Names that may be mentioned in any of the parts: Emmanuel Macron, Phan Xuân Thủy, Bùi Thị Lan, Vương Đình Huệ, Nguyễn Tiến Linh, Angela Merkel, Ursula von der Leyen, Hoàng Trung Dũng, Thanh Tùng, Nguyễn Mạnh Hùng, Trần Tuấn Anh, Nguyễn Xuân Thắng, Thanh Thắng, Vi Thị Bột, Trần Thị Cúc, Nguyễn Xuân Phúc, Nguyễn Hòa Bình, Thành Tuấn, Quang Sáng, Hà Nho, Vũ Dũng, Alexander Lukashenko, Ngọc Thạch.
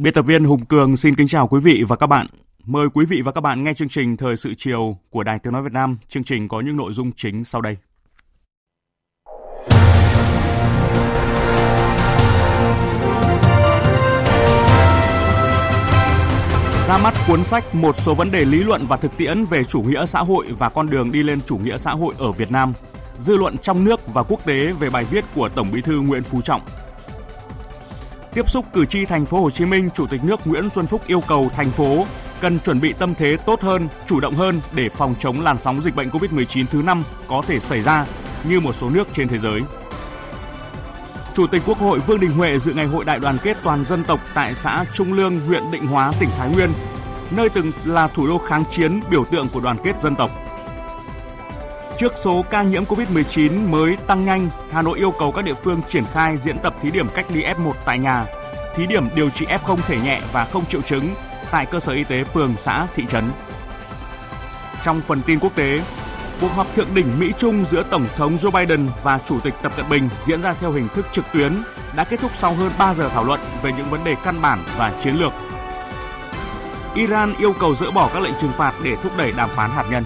Biên tập viên Hùng Cường xin kính chào quý vị và các bạn. Mời quý vị và các bạn nghe chương trình Thời sự chiều của Đài Tiếng nói Việt Nam. Chương trình có những nội dung chính sau đây. Ra mắt cuốn sách một số vấn đề lý luận và thực tiễn về chủ nghĩa xã hội và con đường đi lên chủ nghĩa xã hội ở Việt Nam. Dư luận trong nước và quốc tế về bài viết của Tổng Bí thư Nguyễn Phú Trọng. Tiếp xúc cử tri thành phố Hồ Chí Minh, Chủ tịch nước Nguyễn Xuân Phúc yêu cầu thành phố cần chuẩn bị tâm thế tốt hơn, chủ động hơn để phòng chống làn sóng dịch bệnh Covid-19 thứ 5 có thể xảy ra như một số nước trên thế giới. Chủ tịch Quốc hội Vương Đình Huệ dự ngày hội đại đoàn kết toàn dân tộc tại xã Trung Lương, huyện Định Hóa, tỉnh Thái Nguyên, nơi từng là thủ đô kháng chiến biểu tượng của đoàn kết dân tộc. Trước số ca nhiễm Covid-19 mới tăng nhanh, Hà Nội yêu cầu các địa phương triển khai diễn tập thí điểm cách ly F1 tại nhà, thí điểm điều trị F0 thể nhẹ và không triệu chứng tại cơ sở y tế phường, xã, thị trấn. Trong phần tin quốc tế, cuộc họp thượng đỉnh Mỹ-Trung giữa Tổng thống Joe Biden và Chủ tịch Tập Cận Bình diễn ra theo hình thức trực tuyến đã kết thúc sau hơn 3 giờ thảo luận về những vấn đề căn bản và chiến lược. Iran yêu cầu dỡ bỏ các lệnh trừng phạt để thúc đẩy đàm phán hạt nhân.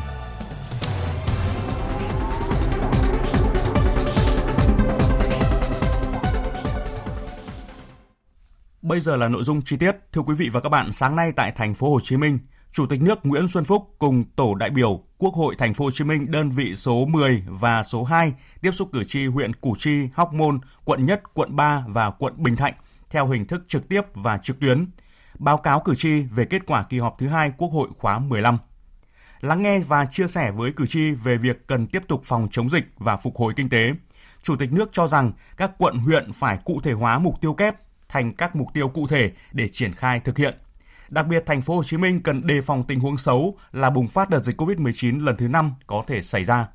Bây giờ là nội dung chi tiết. Thưa quý vị và các bạn, sáng nay tại thành phố Hồ Chí Minh, Chủ tịch nước Nguyễn Xuân Phúc cùng tổ đại biểu Quốc hội thành phố Hồ Chí Minh đơn vị số 10 và số 2 tiếp xúc cử tri huyện Củ Chi, Hóc Môn, quận Nhất, quận 3 và quận Bình Thạnh theo hình thức trực tiếp và trực tuyến, báo cáo cử tri về kết quả kỳ họp thứ 2 Quốc hội khóa 15. Lắng nghe và chia sẻ với cử tri về việc cần tiếp tục phòng chống dịch và phục hồi kinh tế, Chủ tịch nước cho rằng các quận huyện phải cụ thể hóa mục tiêu kép thành các mục tiêu cụ thể để triển khai thực hiện. Đặc biệt, thành phố Hồ Chí Minh cần đề phòng tình huống xấu là bùng phát đợt dịch Covid-19 lần thứ 5 có thể xảy ra.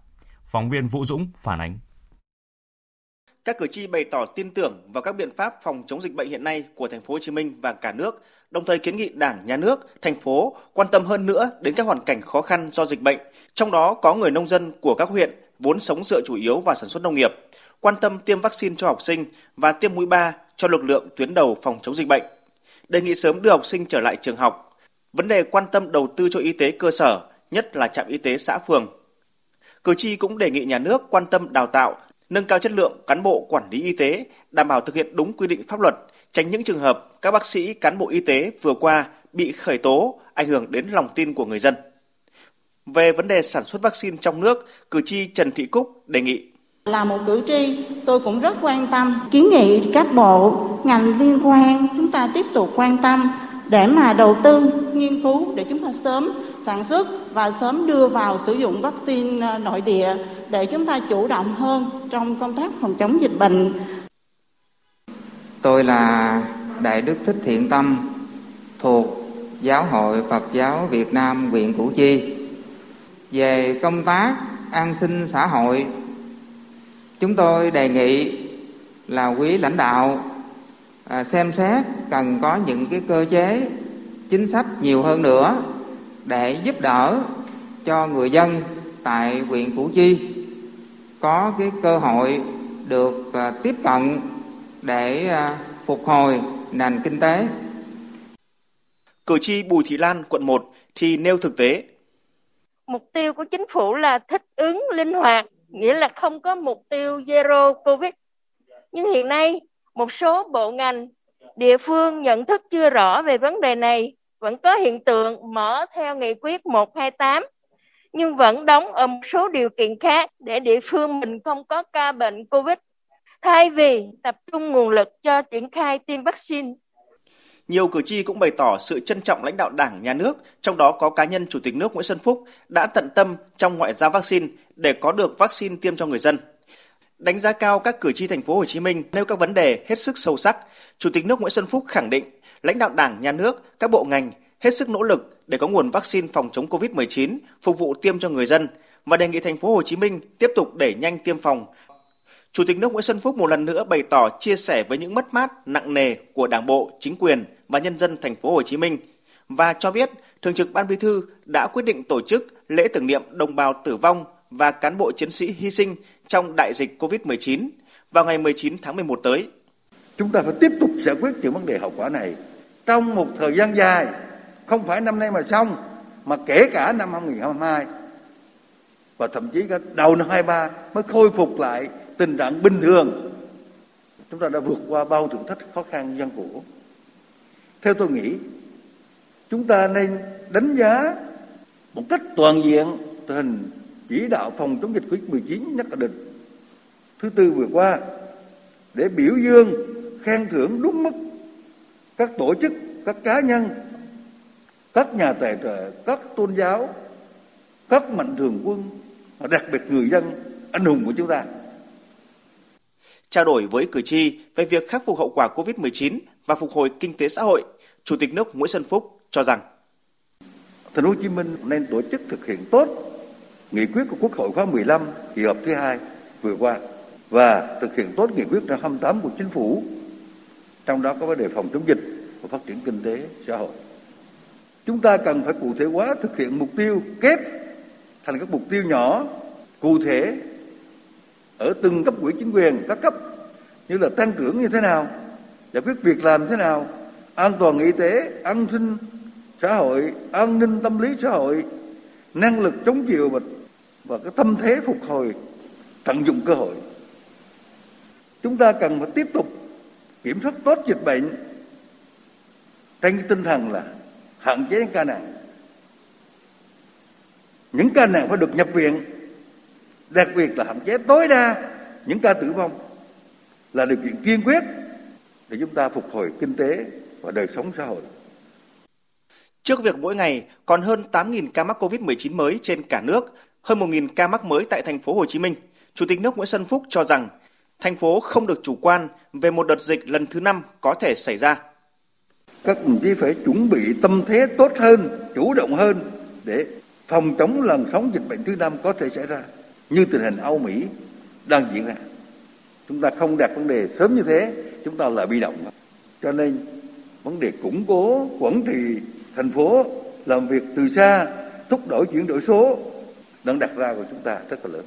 Phóng viên Vũ Dũng phản ánh. Các cử tri bày tỏ tin tưởng vào các biện pháp phòng chống dịch bệnh hiện nay của thành phố Hồ Chí Minh và cả nước, đồng thời kiến nghị Đảng, Nhà nước, thành phố quan tâm hơn nữa đến các hoàn cảnh khó khăn do dịch bệnh, trong đó có người nông dân của các huyện vốn sống dựa chủ yếu vào sản xuất nông nghiệp, quan tâm tiêm vaccine cho học sinh và tiêm mũi 3 cho lực lượng tuyến đầu phòng chống dịch bệnh, đề nghị sớm đưa học sinh trở lại trường học, vấn đề quan tâm đầu tư cho y tế cơ sở, nhất là trạm y tế xã phường. Cử tri cũng đề nghị nhà nước quan tâm đào tạo, nâng cao chất lượng cán bộ quản lý y tế, đảm bảo thực hiện đúng quy định pháp luật, tránh những trường hợp các bác sĩ, cán bộ y tế vừa qua bị khởi tố, ảnh hưởng đến lòng tin của người dân. Về vấn đề sản xuất vaccine trong nước, cử tri Trần Thị Cúc đề nghị. Là một cử tri, tôi cũng rất quan tâm, kiến nghị các bộ, ngành liên quan chúng ta tiếp tục quan tâm để mà đầu tư, nghiên cứu để chúng ta sớm sản xuất và sớm đưa vào sử dụng vaccine nội địa để chúng ta chủ động hơn trong công tác phòng chống dịch bệnh. Tôi là Đại Đức Thích Thiện Tâm, thuộc Giáo hội Phật giáo Việt Nam huyện Củ Chi. Về công tác an sinh xã hội, chúng tôi đề nghị là quý lãnh đạo xem xét cần có những cái cơ chế chính sách nhiều hơn nữa để giúp đỡ cho người dân tại huyện Củ Chi có cái cơ hội được tiếp cận để phục hồi nền kinh tế. Cử tri Bùi Thị Lan, quận 1 thì nêu thực tế. Mục tiêu của chính phủ là thích ứng linh hoạt, nghĩa là không có mục tiêu zero Covid. Nhưng hiện nay, một số bộ ngành, địa phương nhận thức chưa rõ về vấn đề này, vẫn có hiện tượng mở theo nghị quyết 128, nhưng vẫn đóng ở một số điều kiện khác để địa phương mình không có ca bệnh Covid. thay vì tập trung nguồn lực cho triển khai tiêm vaccine. Nhiều cử tri cũng bày tỏ sự trân trọng lãnh đạo Đảng, Nhà nước, trong đó có cá nhân Chủ tịch nước Nguyễn Xuân Phúc đã tận tâm trong ngoại giao vaccine để có được vaccine tiêm cho người dân. Đánh giá cao các cử tri Thành phố Hồ Chí Minh nêu các vấn đề hết sức sâu sắc, Chủ tịch nước Nguyễn Xuân Phúc khẳng định lãnh đạo Đảng, Nhà nước, các bộ ngành hết sức nỗ lực để có nguồn vaccine phòng chống COVID-19 phục vụ tiêm cho người dân và đề nghị Thành phố Hồ Chí Minh tiếp tục đẩy nhanh tiêm phòng. Chủ tịch nước Nguyễn Xuân Phúc một lần nữa bày tỏ chia sẻ với những mất mát nặng nề của Đảng bộ, chính quyền và nhân dân Thành phố Hồ Chí Minh và cho biết Thường trực Ban Bí thư đã quyết định tổ chức lễ tưởng niệm đồng bào tử vong và cán bộ chiến sĩ hy sinh trong đại dịch COVID-19 vào ngày 19 tháng 11 tới. Chúng ta phải tiếp tục giải quyết những vấn đề hậu quả này trong một thời gian dài, không phải năm nay mà xong, mà kể cả năm 2022 và thậm chí cả đầu năm 2023 mới khôi phục lại tình trạng bình thường. Chúng ta đã vượt qua bao thử thách khó khăn gian khổ. Theo tôi nghĩ, chúng ta nên đánh giá một cách toàn diện tình hình chỉ đạo phòng chống dịch COVID-19 nhất là đợt thứ tư vừa qua để biểu dương, khen thưởng đúng mức các tổ chức, các cá nhân, các nhà tài trợ, các tôn giáo, các mạnh thường quân, và đặc biệt người dân anh hùng của chúng ta. Trao đổi với cử tri về việc khắc phục hậu quả COVID-19 và phục hồi kinh tế xã hội, Chủ tịch nước Nguyễn Xuân Phúc cho rằng Thành phố Hồ Chí Minh nên tổ chức thực hiện tốt nghị quyết của Quốc hội khóa 15 kỳ họp thứ 2 vừa qua và thực hiện tốt nghị quyết 28 của Chính phủ, trong đó có vấn đề phòng chống dịch và phát triển kinh tế xã hội. Chúng ta cần phải cụ thể hóa thực hiện mục tiêu kép thành các mục tiêu nhỏ, cụ thể ở từng cấp ủy chính quyền, các cấp như là tăng trưởng như thế nào, giải quyết việc làm thế nào, an toàn y tế, an sinh xã hội, an ninh tâm lý xã hội, năng lực chống chịu và cái tâm thế phục hồi, tận dụng cơ hội. Chúng ta cần phải tiếp tục kiểm soát tốt dịch bệnh trên cái tinh thần là hạn chế ca nặng. Những ca nặng phải được nhập viện, đặc biệt là hạn chế tối đa những ca tử vong là điều kiện kiên quyết để chúng ta phục hồi kinh tế và đời sống xã hội. Trước việc mỗi ngày còn hơn 8.000 ca mắc COVID-19 mới trên cả nước, hơn 1.000 ca mắc mới tại Thành phố Hồ Chí Minh, Chủ tịch nước Nguyễn Xuân Phúc cho rằng thành phố không được chủ quan về một đợt dịch lần thứ 5 có thể xảy ra. Các đồng chí phải chuẩn bị tâm thế tốt hơn, chủ động hơn để phòng chống làn sóng dịch bệnh thứ 5 có thể xảy ra như tình hình Âu Mỹ đang diễn ra. Chúng ta không đặt vấn đề sớm như thế, chúng ta là bị động. Cho nên vấn đề củng cố quản trị thành phố, làm việc từ xa, thúc đẩy chuyển đổi số đang đặt ra của chúng ta rất là lớn.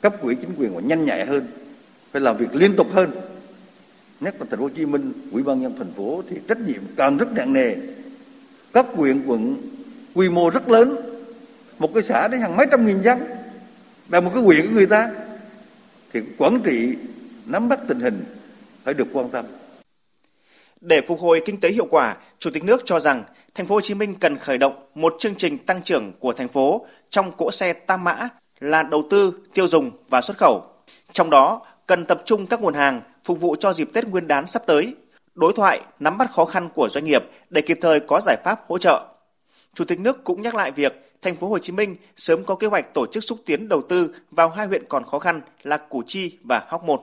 Cấp ủy chính quyền phải nhanh nhạy hơn, phải làm việc liên tục hơn. Nhất là Thành phố Hồ Chí Minh, Ủy ban nhân dân thành phố thì trách nhiệm càng rất nặng nề. Các huyện, quận quy mô rất lớn, một cái xã đến hàng mấy trăm nghìn dân, là một cái huyện của người ta, thì quản trị nắm bắt tình hình phải được quan tâm. Để phục hồi kinh tế hiệu quả, Chủ tịch nước cho rằng Thành phố Hồ Chí Minh cần khởi động một chương trình tăng trưởng của thành phố trong cỗ xe tam mã là đầu tư, tiêu dùng và xuất khẩu. Trong đó cần tập trung các nguồn hàng phục vụ cho dịp Tết Nguyên đán sắp tới, đối thoại nắm bắt khó khăn của doanh nghiệp để kịp thời có giải pháp hỗ trợ. Chủ tịch nước cũng nhắc lại việc Thành phố Hồ Chí Minh sớm có kế hoạch tổ chức xúc tiến đầu tư vào hai huyện còn khó khăn là Củ Chi và Hóc Môn.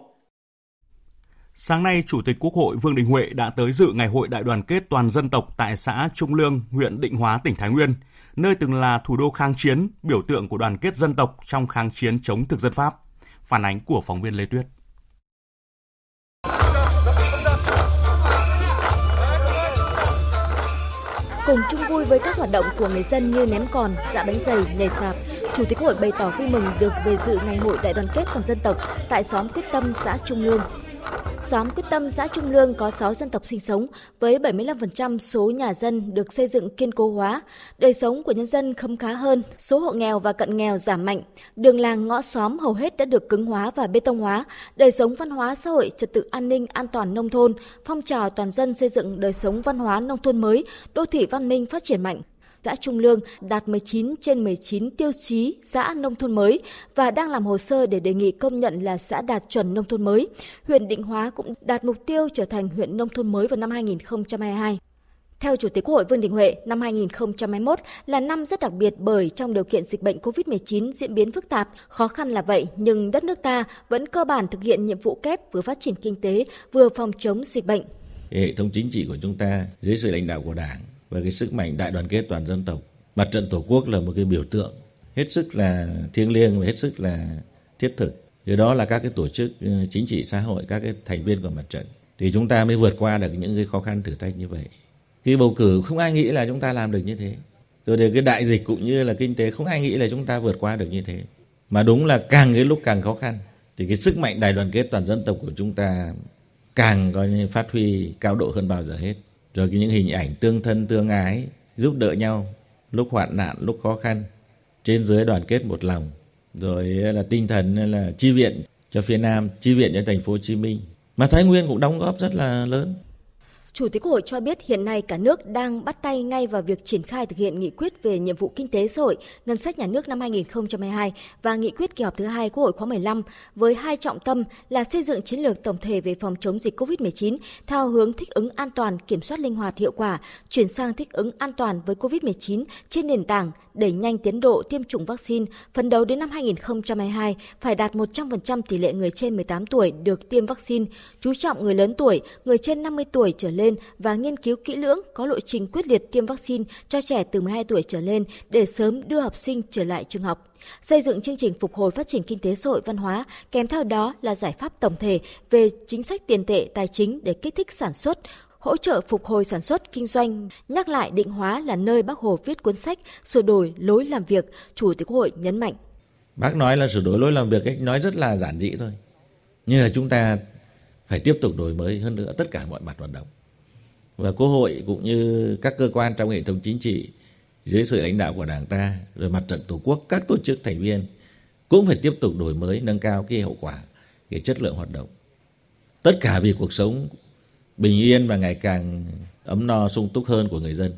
Sáng nay, Chủ tịch Quốc hội Vương Đình Huệ đã tới dự Ngày hội Đại đoàn kết toàn dân tộc tại xã Trung Lương, huyện Định Hóa, tỉnh Thái Nguyên, nơi từng là thủ đô kháng chiến, biểu tượng của đoàn kết dân tộc trong kháng chiến chống thực dân Pháp. Phản ánh của phóng viên Lê Tuyết. Cùng chung vui với các hoạt động của người dân như ném còn, giã bánh dày, nhảy sạp, Chủ tịch Hội bày tỏ vui mừng được về dự Ngày hội Đại đoàn kết toàn dân tộc tại xóm Quyết Tâm, xã Trung Lương. Xóm Quyết Tâm, xã Trung Lương có 6 dân tộc sinh sống, với 75% số nhà dân được xây dựng kiên cố hóa. Đời sống của nhân dân khấm khá hơn, số hộ nghèo và cận nghèo giảm mạnh. Đường làng ngõ xóm hầu hết đã được cứng hóa và bê tông hóa. Đời sống văn hóa xã hội, trật tự an ninh, an toàn nông thôn, phong trào toàn dân xây dựng đời sống văn hóa nông thôn mới, đô thị văn minh phát triển mạnh. xã trung lương đạt 19 trên 19 tiêu chí xã nông thôn mới và đang làm hồ sơ để đề nghị công nhận là xã đạt chuẩn nông thôn mới. Huyện Định Hóa cũng đạt mục tiêu trở thành huyện nông thôn mới vào năm 2022. Theo Chủ tịch Quốc hội Vương Đình Huệ, năm 2021 là năm rất đặc biệt bởi trong điều kiện dịch bệnh COVID-19 diễn biến phức tạp, khó khăn là vậy nhưng đất nước ta vẫn cơ bản thực hiện nhiệm vụ kép vừa phát triển kinh tế vừa phòng chống dịch bệnh. Hệ thống chính trị của chúng ta dưới sự lãnh đạo của Đảng và cái sức mạnh đại đoàn kết toàn dân tộc, mặt trận Tổ quốc là một cái biểu tượng hết sức là thiêng liêng và hết sức là thiết thực. Điều đó là các cái tổ chức chính trị xã hội, các cái thành viên của mặt trận thì chúng ta mới vượt qua được những cái khó khăn thử thách như vậy. Khi bầu cử không ai nghĩ là chúng ta làm được như thế. Rồi thì cái đại dịch cũng như là kinh tế không ai nghĩ là chúng ta vượt qua được như thế. Mà đúng là càng cái lúc càng khó khăn thì cái sức mạnh đại đoàn kết toàn dân tộc của chúng ta càng có phát huy cao độ hơn bao giờ hết. Rồi những hình ảnh tương thân tương ái, giúp đỡ nhau lúc hoạn nạn, lúc khó khăn, trên dưới đoàn kết một lòng. Rồi là tinh thần là chi viện cho phía Nam, chi viện cho thành phố Hồ Chí Minh. Mà Thái Nguyên cũng đóng góp rất là lớn. Chủ tịch Quốc hội cho biết hiện nay cả nước đang bắt tay ngay vào việc triển khai thực hiện nghị quyết về nhiệm vụ kinh tế xã hội, ngân sách nhà nước năm 2022 và nghị quyết kỳ họp thứ 2 Quốc hội khóa 15 với hai trọng tâm là xây dựng chiến lược tổng thể về phòng chống dịch COVID-19 theo hướng thích ứng an toàn, kiểm soát linh hoạt hiệu quả, chuyển sang thích ứng an toàn với COVID-19 trên nền tảng đẩy nhanh tiến độ tiêm chủng vaccine, phấn đấu đến năm 2022 phải đạt 100% tỷ lệ người trên 18 tuổi được tiêm vaccine, chú trọng người lớn tuổi, người trên 50 tuổi trở lên và nghiên cứu kỹ lưỡng có lộ trình quyết liệt tiêm vaccine cho trẻ từ 12 tuổi trở lên để sớm đưa học sinh trở lại trường học. Xây dựng chương trình phục hồi phát triển kinh tế xã hội văn hóa, kèm theo đó là giải pháp tổng thể về chính sách tiền tệ tài chính để kích thích sản xuất, hỗ trợ phục hồi sản xuất, kinh doanh. Nhắc lại Định Hóa là nơi Bác Hồ viết cuốn sách Sửa đổi lối làm việc, Chủ tịch Quốc hội nhấn mạnh. Bác nói là sửa đổi lối làm việc ấy, nói rất là giản dị thôi. Nhưng là chúng ta phải tiếp tục đổi mới hơn nữa tất cả mọi mặt hoạt động. Và Quốc hội cũng như các cơ quan trong hệ thống chính trị dưới sự lãnh đạo của Đảng ta, rồi mặt trận Tổ quốc, các tổ chức thành viên cũng phải tiếp tục đổi mới, nâng cao cái hiệu quả, cái chất lượng hoạt động. Tất cả vì cuộc sống bình yên và ngày càng ấm no sung túc hơn của người dân.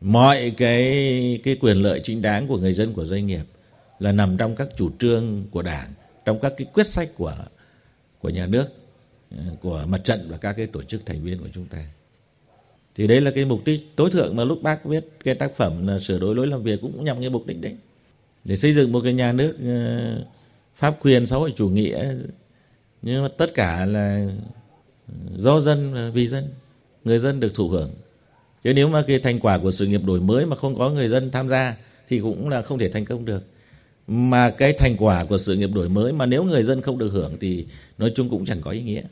Mọi cái quyền lợi chính đáng của người dân, của doanh nghiệp là nằm trong các chủ trương của Đảng, trong các cái quyết sách của nhà nước, của mặt trận và các cái tổ chức thành viên của chúng ta. Thì đấy là cái mục đích tối thượng mà lúc bác viết cái tác phẩm là Sửa đổi lối làm việc cũng nhằm cái mục đích đấy. Để xây dựng một cái nhà nước pháp quyền xã hội chủ nghĩa, nhưng mà tất cả là do dân và vì dân, người dân được thụ hưởng. Chứ nếu mà cái thành quả của sự nghiệp đổi mới mà không có người dân tham gia thì cũng là không thể thành công được. Mà cái thành quả của sự nghiệp đổi mới mà nếu người dân không được hưởng thì nói chung cũng chẳng có ý nghĩa.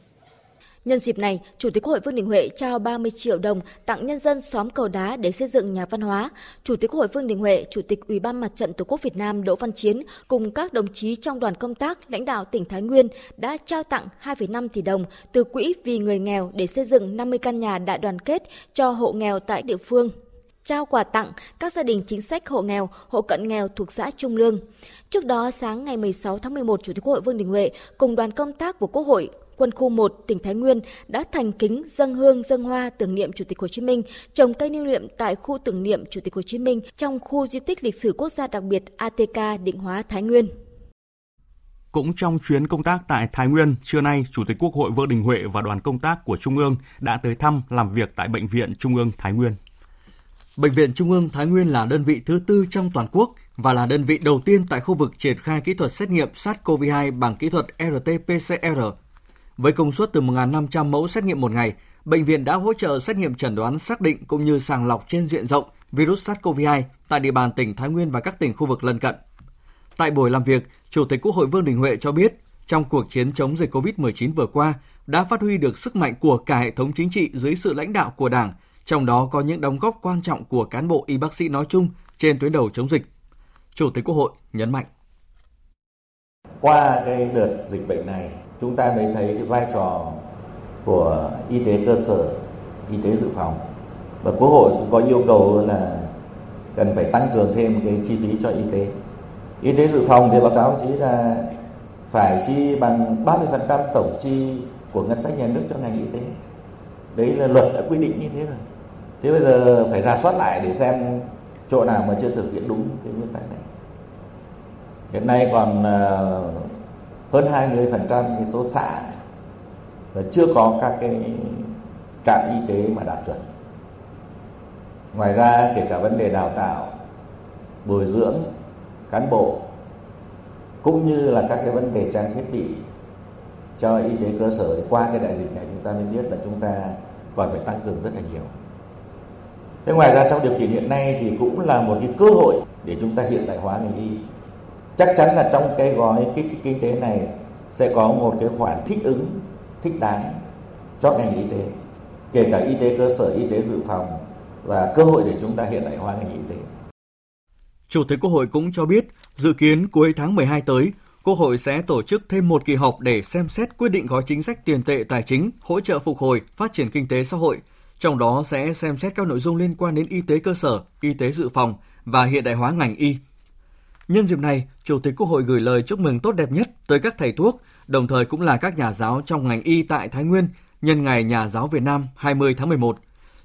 Nhân dịp này, Chủ tịch Quốc hội Vương Đình Huệ trao 30 triệu đồng tặng nhân dân xóm Cầu Đá để xây dựng nhà văn hóa. Chủ tịch Quốc hội Vương Đình Huệ, Chủ tịch Ủy ban Mặt trận Tổ quốc Việt Nam Đỗ Văn Chiến cùng các đồng chí trong đoàn công tác lãnh đạo tỉnh Thái Nguyên đã trao tặng 2,5 tỷ đồng từ quỹ vì người nghèo để xây dựng 50 căn nhà đại đoàn kết cho hộ nghèo tại địa phương. Trao quà tặng các gia đình chính sách hộ nghèo, hộ cận nghèo thuộc xã Trung Lương. Trước đó, sáng ngày 16 tháng 11, Chủ tịch Quốc hội Vương Đình Huệ cùng đoàn công tác của Quốc hội Quân khu 1 tỉnh Thái Nguyên đã thành kính dâng hương dâng hoa tưởng niệm Chủ tịch Hồ Chí Minh, trồng cây lưu niệm tại khu tưởng niệm Chủ tịch Hồ Chí Minh trong khu di tích lịch sử quốc gia đặc biệt ATK Định Hóa Thái Nguyên. Cũng trong chuyến công tác tại Thái Nguyên, trưa nay, Chủ tịch Quốc hội Vương Đình Huệ và đoàn công tác của Trung ương đã tới thăm làm việc tại Bệnh viện Trung ương Thái Nguyên. Bệnh viện Trung ương Thái Nguyên là đơn vị thứ tư trong toàn quốc và là đơn vị đầu tiên tại khu vực triển khai kỹ thuật xét nghiệm SARS-CoV-2 bằng kỹ thuật RT-PCR. Với công suất từ 1.500 mẫu xét nghiệm một ngày, bệnh viện đã hỗ trợ xét nghiệm chẩn đoán xác định cũng như sàng lọc trên diện rộng virus SARS-CoV-2 tại địa bàn tỉnh Thái Nguyên và các tỉnh khu vực lân cận. Tại buổi làm việc, Chủ tịch Quốc hội Vương Đình Huệ cho biết, trong cuộc chiến chống dịch COVID-19 vừa qua, đã phát huy được sức mạnh của cả hệ thống chính trị dưới sự lãnh đạo của Đảng, trong đó có những đóng góp quan trọng của cán bộ y bác sĩ nói chung trên tuyến đầu chống dịch. Chủ tịch Quốc hội nhấn mạnh. Qua cái đợt dịch bệnh này, chúng ta mới thấy cái vai trò của y tế cơ sở, y tế dự phòng. Và Quốc hội cũng có yêu cầu là cần phải tăng cường thêm cái chi phí cho y tế. Y tế dự phòng thì báo cáo chỉ là phải chi bằng 30% tổng chi của ngân sách nhà nước cho ngành y tế. Đấy là luật đã quy định như thế rồi. Thế bây giờ phải rà soát lại để xem chỗ nào mà chưa thực hiện đúng cái nguyên tắc này. Hiện nay còn hơn 20% cái số xã là chưa có các cái trạm y tế mà đạt chuẩn. Ngoài ra kể cả vấn đề đào tạo, bồi dưỡng cán bộ cũng như là các cái vấn đề trang thiết bị cho y tế cơ sở, thì qua cái đại dịch này chúng ta nên biết là chúng ta còn phải tăng cường rất là nhiều. Thế ngoài ra trong điều kiện hiện nay thì cũng là một cái cơ hội để chúng ta hiện đại hóa ngành y. Chắc chắn là trong cái gói kinh tế này sẽ có một cái khoản thích ứng, thích đáng cho ngành y tế, kể cả y tế cơ sở, y tế dự phòng và cơ hội để chúng ta hiện đại hóa ngành y tế. Chủ tịch Quốc hội cũng cho biết, dự kiến cuối tháng 12 tới, Quốc hội sẽ tổ chức thêm một kỳ họp để xem xét quyết định gói chính sách tiền tệ tài chính, hỗ trợ phục hồi, phát triển kinh tế xã hội. Trong đó sẽ xem xét các nội dung liên quan đến y tế cơ sở, y tế dự phòng và hiện đại hóa ngành y. Nhân dịp này, Chủ tịch Quốc hội gửi lời chúc mừng tốt đẹp nhất tới các thầy thuốc, đồng thời cũng là các nhà giáo trong ngành y tại Thái Nguyên nhân ngày Nhà giáo Việt Nam 20 tháng 11,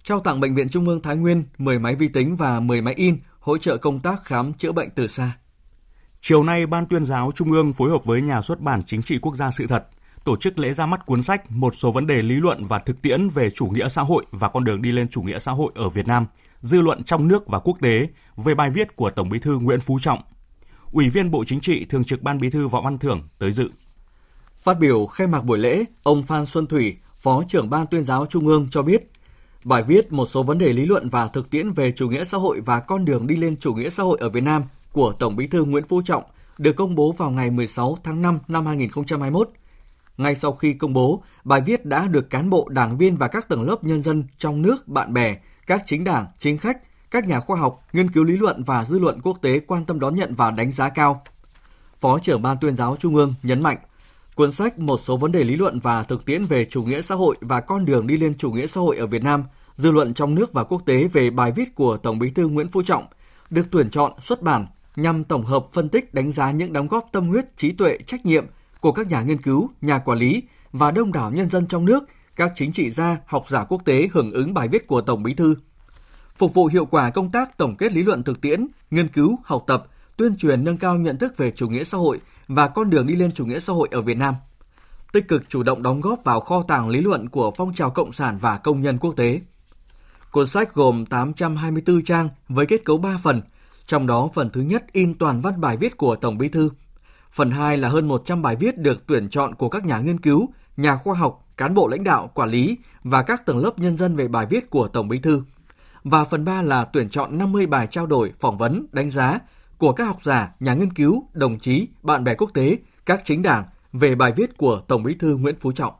trao tặng Bệnh viện Trung ương Thái Nguyên 10 máy vi tính và 10 máy in hỗ trợ công tác khám chữa bệnh từ xa. Chiều nay, Ban Tuyên giáo Trung ương phối hợp với Nhà xuất bản Chính trị Quốc gia Sự thật tổ chức lễ ra mắt cuốn sách Một số vấn đề lý luận và thực tiễn về chủ nghĩa xã hội và con đường đi lên chủ nghĩa xã hội ở Việt Nam, dư luận trong nước và quốc tế về bài viết của Tổng Bí thư Nguyễn Phú Trọng. Ủy viên Bộ Chính trị, Thường trực Ban Bí thư Võ Văn Thưởng tới dự. Phát biểu khai mạc buổi lễ, ông Phan Xuân Thủy, Phó trưởng Ban Tuyên giáo Trung ương cho biết, bài viết Một số vấn đề lý luận và thực tiễn về chủ nghĩa xã hội và con đường đi lên chủ nghĩa xã hội ở Việt Nam của Tổng Bí thư Nguyễn Phú Trọng được công bố vào ngày 16 tháng 5 năm 2021. Ngay sau khi công bố, bài viết đã được cán bộ, đảng viên và các tầng lớp nhân dân trong nước, bạn bè, các chính đảng, chính khách, các nhà khoa học, nghiên cứu lý luận và dư luận quốc tế quan tâm đón nhận và đánh giá cao. Phó trưởng Ban Tuyên giáo Trung ương nhấn mạnh, cuốn sách Một số vấn đề lý luận và thực tiễn về chủ nghĩa xã hội và con đường đi lên chủ nghĩa xã hội ở Việt Nam, dư luận trong nước và quốc tế về bài viết của Tổng Bí thư Nguyễn Phú Trọng được tuyển chọn, xuất bản nhằm tổng hợp, phân tích, đánh giá những đóng góp tâm huyết, trí tuệ, trách nhiệm của các nhà nghiên cứu, nhà quản lý và đông đảo nhân dân trong nước, các chính trị gia, học giả quốc tế hưởng ứng bài viết của Tổng Bí thư. Phục vụ hiệu quả công tác tổng kết lý luận thực tiễn, nghiên cứu, học tập, tuyên truyền nâng cao nhận thức về chủ nghĩa xã hội và con đường đi lên chủ nghĩa xã hội ở Việt Nam. Tích cực chủ động đóng góp vào kho tàng lý luận của phong trào cộng sản và công nhân quốc tế. Cuốn sách gồm 824 trang với kết cấu 3 phần, trong đó phần thứ nhất in toàn văn bài viết của Tổng Bí thư. Phần 2 là hơn 100 bài viết được tuyển chọn của các nhà nghiên cứu, nhà khoa học, cán bộ lãnh đạo, quản lý và các tầng lớp nhân dân về bài viết của Tổng Bí thư. Và phần 3 là tuyển chọn 50 bài trao đổi, phỏng vấn, đánh giá của các học giả, nhà nghiên cứu, đồng chí, bạn bè quốc tế, các chính đảng về bài viết của Tổng Bí thư Nguyễn Phú Trọng.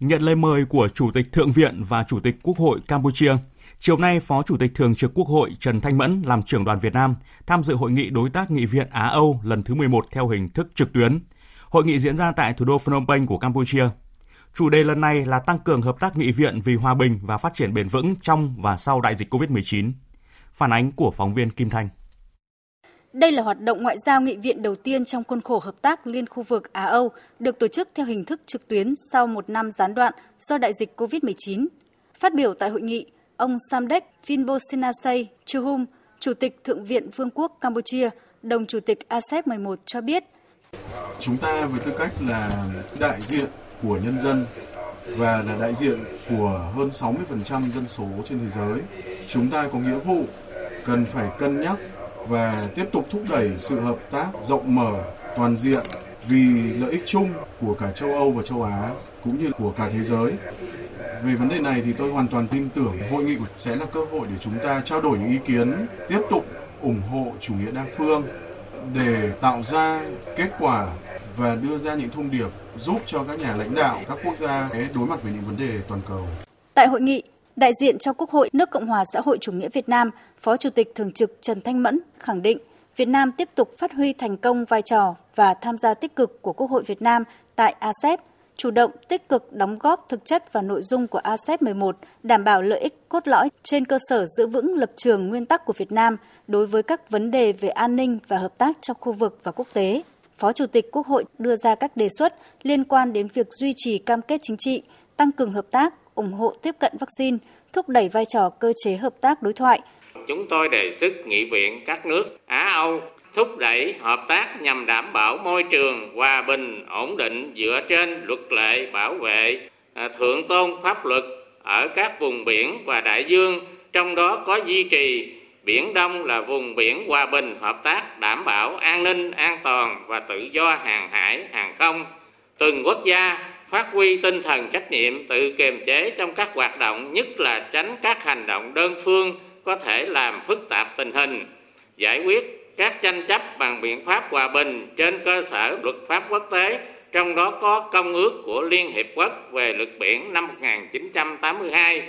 Nhận lời mời của Chủ tịch Thượng viện và Chủ tịch Quốc hội Campuchia, chiều nay Phó Chủ tịch Thường trực Quốc hội Trần Thanh Mẫn làm trưởng đoàn Việt Nam tham dự hội nghị đối tác nghị viện Á-Âu lần thứ 11 theo hình thức trực tuyến. Hội nghị diễn ra tại thủ đô Phnom Penh của Campuchia. Chủ đề lần này là tăng cường hợp tác nghị viện vì hòa bình và phát triển bền vững trong và sau đại dịch COVID-19. Phản ánh của phóng viên Kim Thanh. Đây là hoạt động ngoại giao nghị viện đầu tiên trong khuôn khổ hợp tác liên khu vực Á-Âu được tổ chức theo hình thức trực tuyến sau một năm gián đoạn do đại dịch COVID-19. Phát biểu tại hội nghị, ông Samdek Vinbo Senasei Chuhum, Chủ tịch Thượng viện Vương quốc Campuchia, đồng Chủ tịch ASEP 11 cho biết. Chúng ta với tư cách là đại diện của nhân dân và là đại diện của hơn 60% dân số trên thế giới, chúng ta có nghĩa vụ cần phải cân nhắc và tiếp tục thúc đẩy sự hợp tác rộng mở, toàn diện vì lợi ích chung của cả châu Âu và châu Á cũng như của cả thế giới. Về vấn đề này thì tôi hoàn toàn tin tưởng hội nghị sẽ là cơ hội để chúng ta trao đổi những ý kiến, tiếp tục ủng hộ chủ nghĩa đa phương để tạo ra kết quả và đưa ra những thông điệp giúp cho các nhà lãnh đạo các quốc gia đối mặt với những vấn đề toàn cầu. Tại hội nghị, đại diện cho Quốc hội nước Cộng hòa xã hội chủ nghĩa Việt Nam, Phó Chủ tịch Thường trực Trần Thanh Mẫn khẳng định Việt Nam tiếp tục phát huy thành công vai trò và tham gia tích cực của Quốc hội Việt Nam tại ASEP, chủ động tích cực đóng góp thực chất vào nội dung của ASEP 11, đảm bảo lợi ích cốt lõi trên cơ sở giữ vững lập trường nguyên tắc của Việt Nam đối với các vấn đề về an ninh và hợp tác trong khu vực và quốc tế. Phó Chủ tịch Quốc hội đưa ra các đề xuất liên quan đến việc duy trì cam kết chính trị, tăng cường hợp tác, ủng hộ tiếp cận vaccine, thúc đẩy vai trò cơ chế hợp tác đối thoại. chúng tôi đề xuất nghị viện các nước Á-Âu thúc đẩy hợp tác nhằm đảm bảo môi trường hòa bình, ổn định dựa trên luật lệ bảo vệ thượng tôn pháp luật ở các vùng biển và đại dương, trong đó có duy trì Biển Đông là vùng biển hòa bình, hợp tác đảm bảo an ninh, an toàn và tự do hàng hải, hàng không. Từng quốc gia phát huy tinh thần trách nhiệm tự kiềm chế trong các hoạt động, nhất là tránh các hành động đơn phương có thể làm phức tạp tình hình, giải quyết các tranh chấp bằng biện pháp hòa bình trên cơ sở luật pháp quốc tế, trong đó có Công ước của Liên Hiệp Quốc về luật biển năm 1982.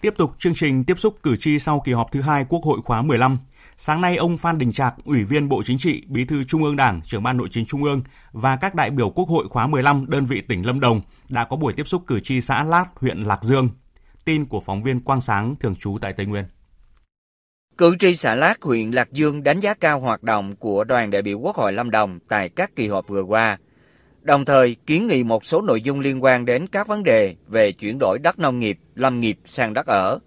Tiếp tục chương trình tiếp xúc cử tri sau kỳ họp thứ 2 Quốc hội khóa 15. Sáng nay, ông Phan Đình Trạc, Ủy viên Bộ Chính trị, Bí thư Trung ương Đảng, Trưởng ban Nội chính Trung ương và các đại biểu Quốc hội khóa 15 đơn vị tỉnh Lâm Đồng đã có buổi tiếp xúc cử tri xã Lát, huyện Lạc Dương. Tin của phóng viên Quang Sáng, thường trú tại Tây Nguyên. Cử tri xã Lát, huyện Lạc Dương đánh giá cao hoạt động của đoàn đại biểu Quốc hội Lâm Đồng tại các kỳ họp vừa qua, đồng thời kiến nghị một số nội dung liên quan đến các vấn đề về chuyển đổi đất nông nghiệp, lâm nghiệp sang đất ở,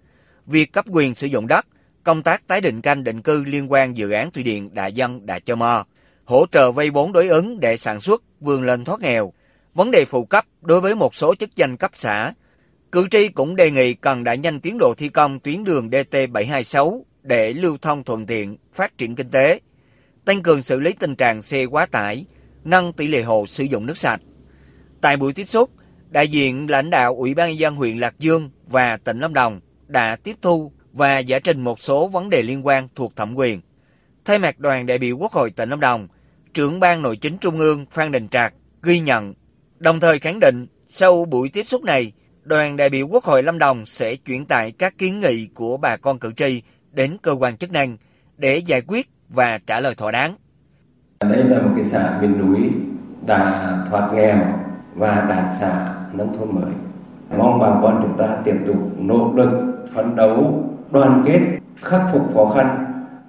việc cấp quyền sử dụng đất, công tác tái định canh định cư liên quan dự án thủy điện Đạ Dân, Đạ Chơ Mo, hỗ trợ vay vốn đối ứng để sản xuất vươn lên thoát nghèo, vấn đề phụ cấp đối với một số chức danh cấp xã. Cử tri cũng đề nghị cần đẩy nhanh tiến độ thi công tuyến đường DT726 để lưu thông thuận tiện, phát triển kinh tế, tăng cường xử lý tình trạng xe quá tải, nâng tỷ lệ hộ sử dụng nước sạch. Tại buổi tiếp xúc, đại diện lãnh đạo Ủy ban nhân dân huyện Lạc Dương và tỉnh Lâm Đồng đã tiếp thu và giải trình một số vấn đề liên quan thuộc thẩm quyền. Thay mặt đoàn đại biểu Quốc hội tỉnh Lâm Đồng, Trưởng ban Nội chính Trung ương Phan Đình Trạc ghi nhận, đồng thời khẳng định sau buổi tiếp xúc này, đoàn đại biểu Quốc hội Lâm Đồng sẽ chuyển tải các kiến nghị của bà con cử tri đến cơ quan chức năng để giải quyết và trả lời thỏa đáng. Đây là một cái xã miền núi đã thoát nghèo và đạt xã nông thôn mới. Mong bà con chúng ta tiếp tục nỗ lực phấn đấu, đoàn kết, khắc phục khó khăn,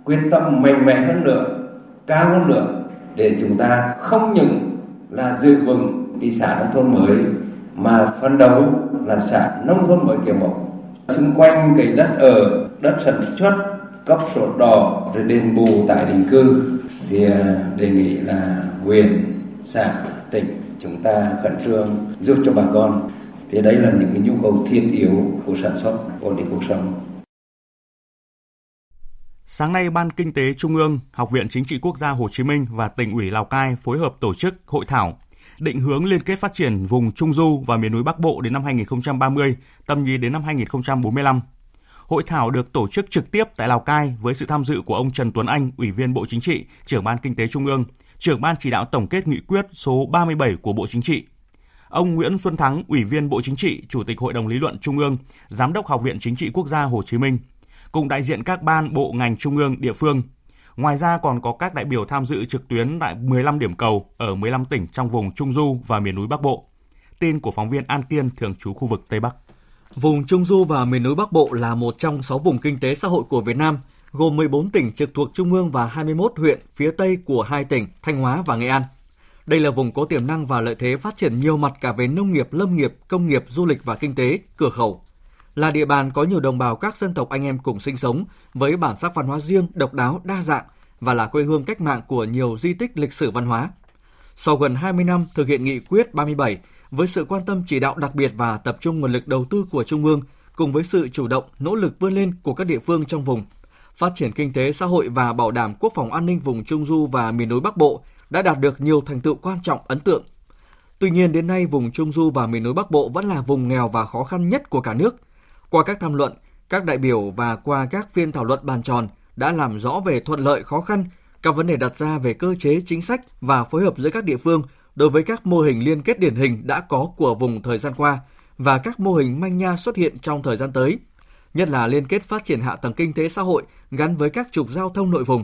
quyết tâm mạnh mẽ hơn nữa, cao hơn nữa để chúng ta không những là giữ vững cái xã nông thôn mới mà phấn đấu là xã nông thôn mới kiểu mẫu. Xung quanh cái đất ở, đất sản xuất, cấp sổ đỏ rồi đền bù tái định cư thì đề nghị là huyện, xã, tỉnh chúng ta khẩn trương giúp cho bà con. Thì đấy là những cái nhu cầu thiết yếu của sản xuất, ổn định cuộc sống. Sáng nay, Ban Kinh tế Trung ương, Học viện Chính trị Quốc gia Hồ Chí Minh và Tỉnh ủy Lào Cai phối hợp tổ chức hội thảo định hướng liên kết phát triển vùng Trung Du và miền núi Bắc Bộ đến năm 2030, tầm nhìn đến năm 2045. Hội thảo được tổ chức trực tiếp tại Lào Cai với sự tham dự của ông Trần Tuấn Anh, Ủy viên Bộ Chính trị, Trưởng ban Kinh tế Trung ương, Trưởng ban Chỉ đạo Tổng kết Nghị quyết số 37 của Bộ Chính trị. Ông Nguyễn Xuân Thắng, Ủy viên Bộ Chính trị, Chủ tịch Hội đồng Lý luận Trung ương, Giám đốc Học viện Chính trị Quốc gia Hồ Chí Minh, cùng đại diện các ban, bộ, ngành trung ương, địa phương. Ngoài ra còn có các đại biểu tham dự trực tuyến tại 15 điểm cầu ở 15 tỉnh trong vùng Trung Du và miền núi Bắc Bộ. Tin của phóng viên An Tiên, thường trú khu vực Tây Bắc. Vùng Trung Du và miền núi Bắc Bộ là một trong 6 vùng kinh tế xã hội của Việt Nam, gồm 14 tỉnh trực thuộc Trung ương và 21 huyện phía Tây của 2 tỉnh Thanh Hóa và Nghệ An. Đây là vùng có tiềm năng và lợi thế phát triển nhiều mặt cả về nông nghiệp, lâm nghiệp, công nghiệp, du lịch và kinh tế, cửa khẩu. Là địa bàn có nhiều đồng bào các dân tộc anh em cùng sinh sống với bản sắc văn hóa riêng, độc đáo, đa dạng và là quê hương cách mạng của nhiều di tích lịch sử văn hóa. Sau gần 20 năm thực hiện Nghị quyết 37, với sự quan tâm chỉ đạo đặc biệt và tập trung nguồn lực đầu tư của Trung ương, cùng với sự chủ động, nỗ lực vươn lên của các địa phương trong vùng, phát triển kinh tế, xã hội và bảo đảm quốc phòng an ninh vùng Trung Du và miền núi Bắc Bộ đã đạt được nhiều thành tựu quan trọng, ấn tượng. Tuy nhiên, đến nay, vùng Trung Du và miền núi Bắc Bộ vẫn là vùng nghèo và khó khăn nhất của cả nước. Qua các tham luận, các đại biểu và qua các phiên thảo luận bàn tròn đã làm rõ về thuận lợi, khó khăn, các vấn đề đặt ra về cơ chế, chính sách và phối hợp giữa các địa phương đối với các mô hình liên kết điển hình đã có của vùng thời gian qua và các mô hình manh nha xuất hiện trong thời gian tới, nhất là liên kết phát triển hạ tầng kinh tế xã hội gắn với các trục giao thông nội vùng,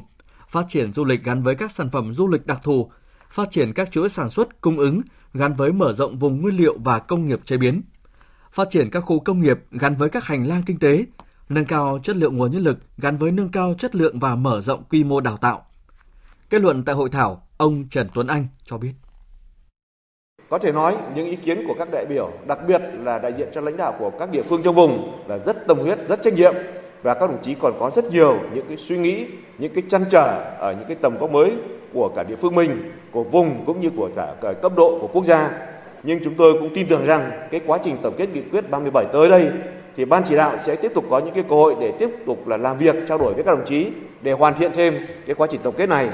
phát triển du lịch gắn với các sản phẩm du lịch đặc thù, phát triển các chuỗi sản xuất cung ứng gắn với mở rộng vùng nguyên liệu và công nghiệp chế biến, phát triển các khu công nghiệp gắn với các hành lang kinh tế, nâng cao chất lượng nguồn nhân lực gắn với nâng cao chất lượng và mở rộng quy mô đào tạo. Kết luận tại hội thảo, ông Trần Tuấn Anh cho biết. Có thể nói những ý kiến của các đại biểu, đặc biệt là đại diện cho lãnh đạo của các địa phương trong vùng là rất tâm huyết, rất trách nhiệm và các đồng chí còn có rất nhiều những cái suy nghĩ, những cái trăn trở ở những cái tầm vóc mới của cả địa phương mình, của vùng cũng như của cả cấp độ của quốc gia. Nhưng chúng tôi cũng tin tưởng rằng cái quá trình tổng kết nghị quyết 37 tới đây thì ban chỉ đạo sẽ tiếp tục có những cái cơ hội để tiếp tục là làm việc, trao đổi với các đồng chí để hoàn thiện thêm cái quá trình tổng kết này.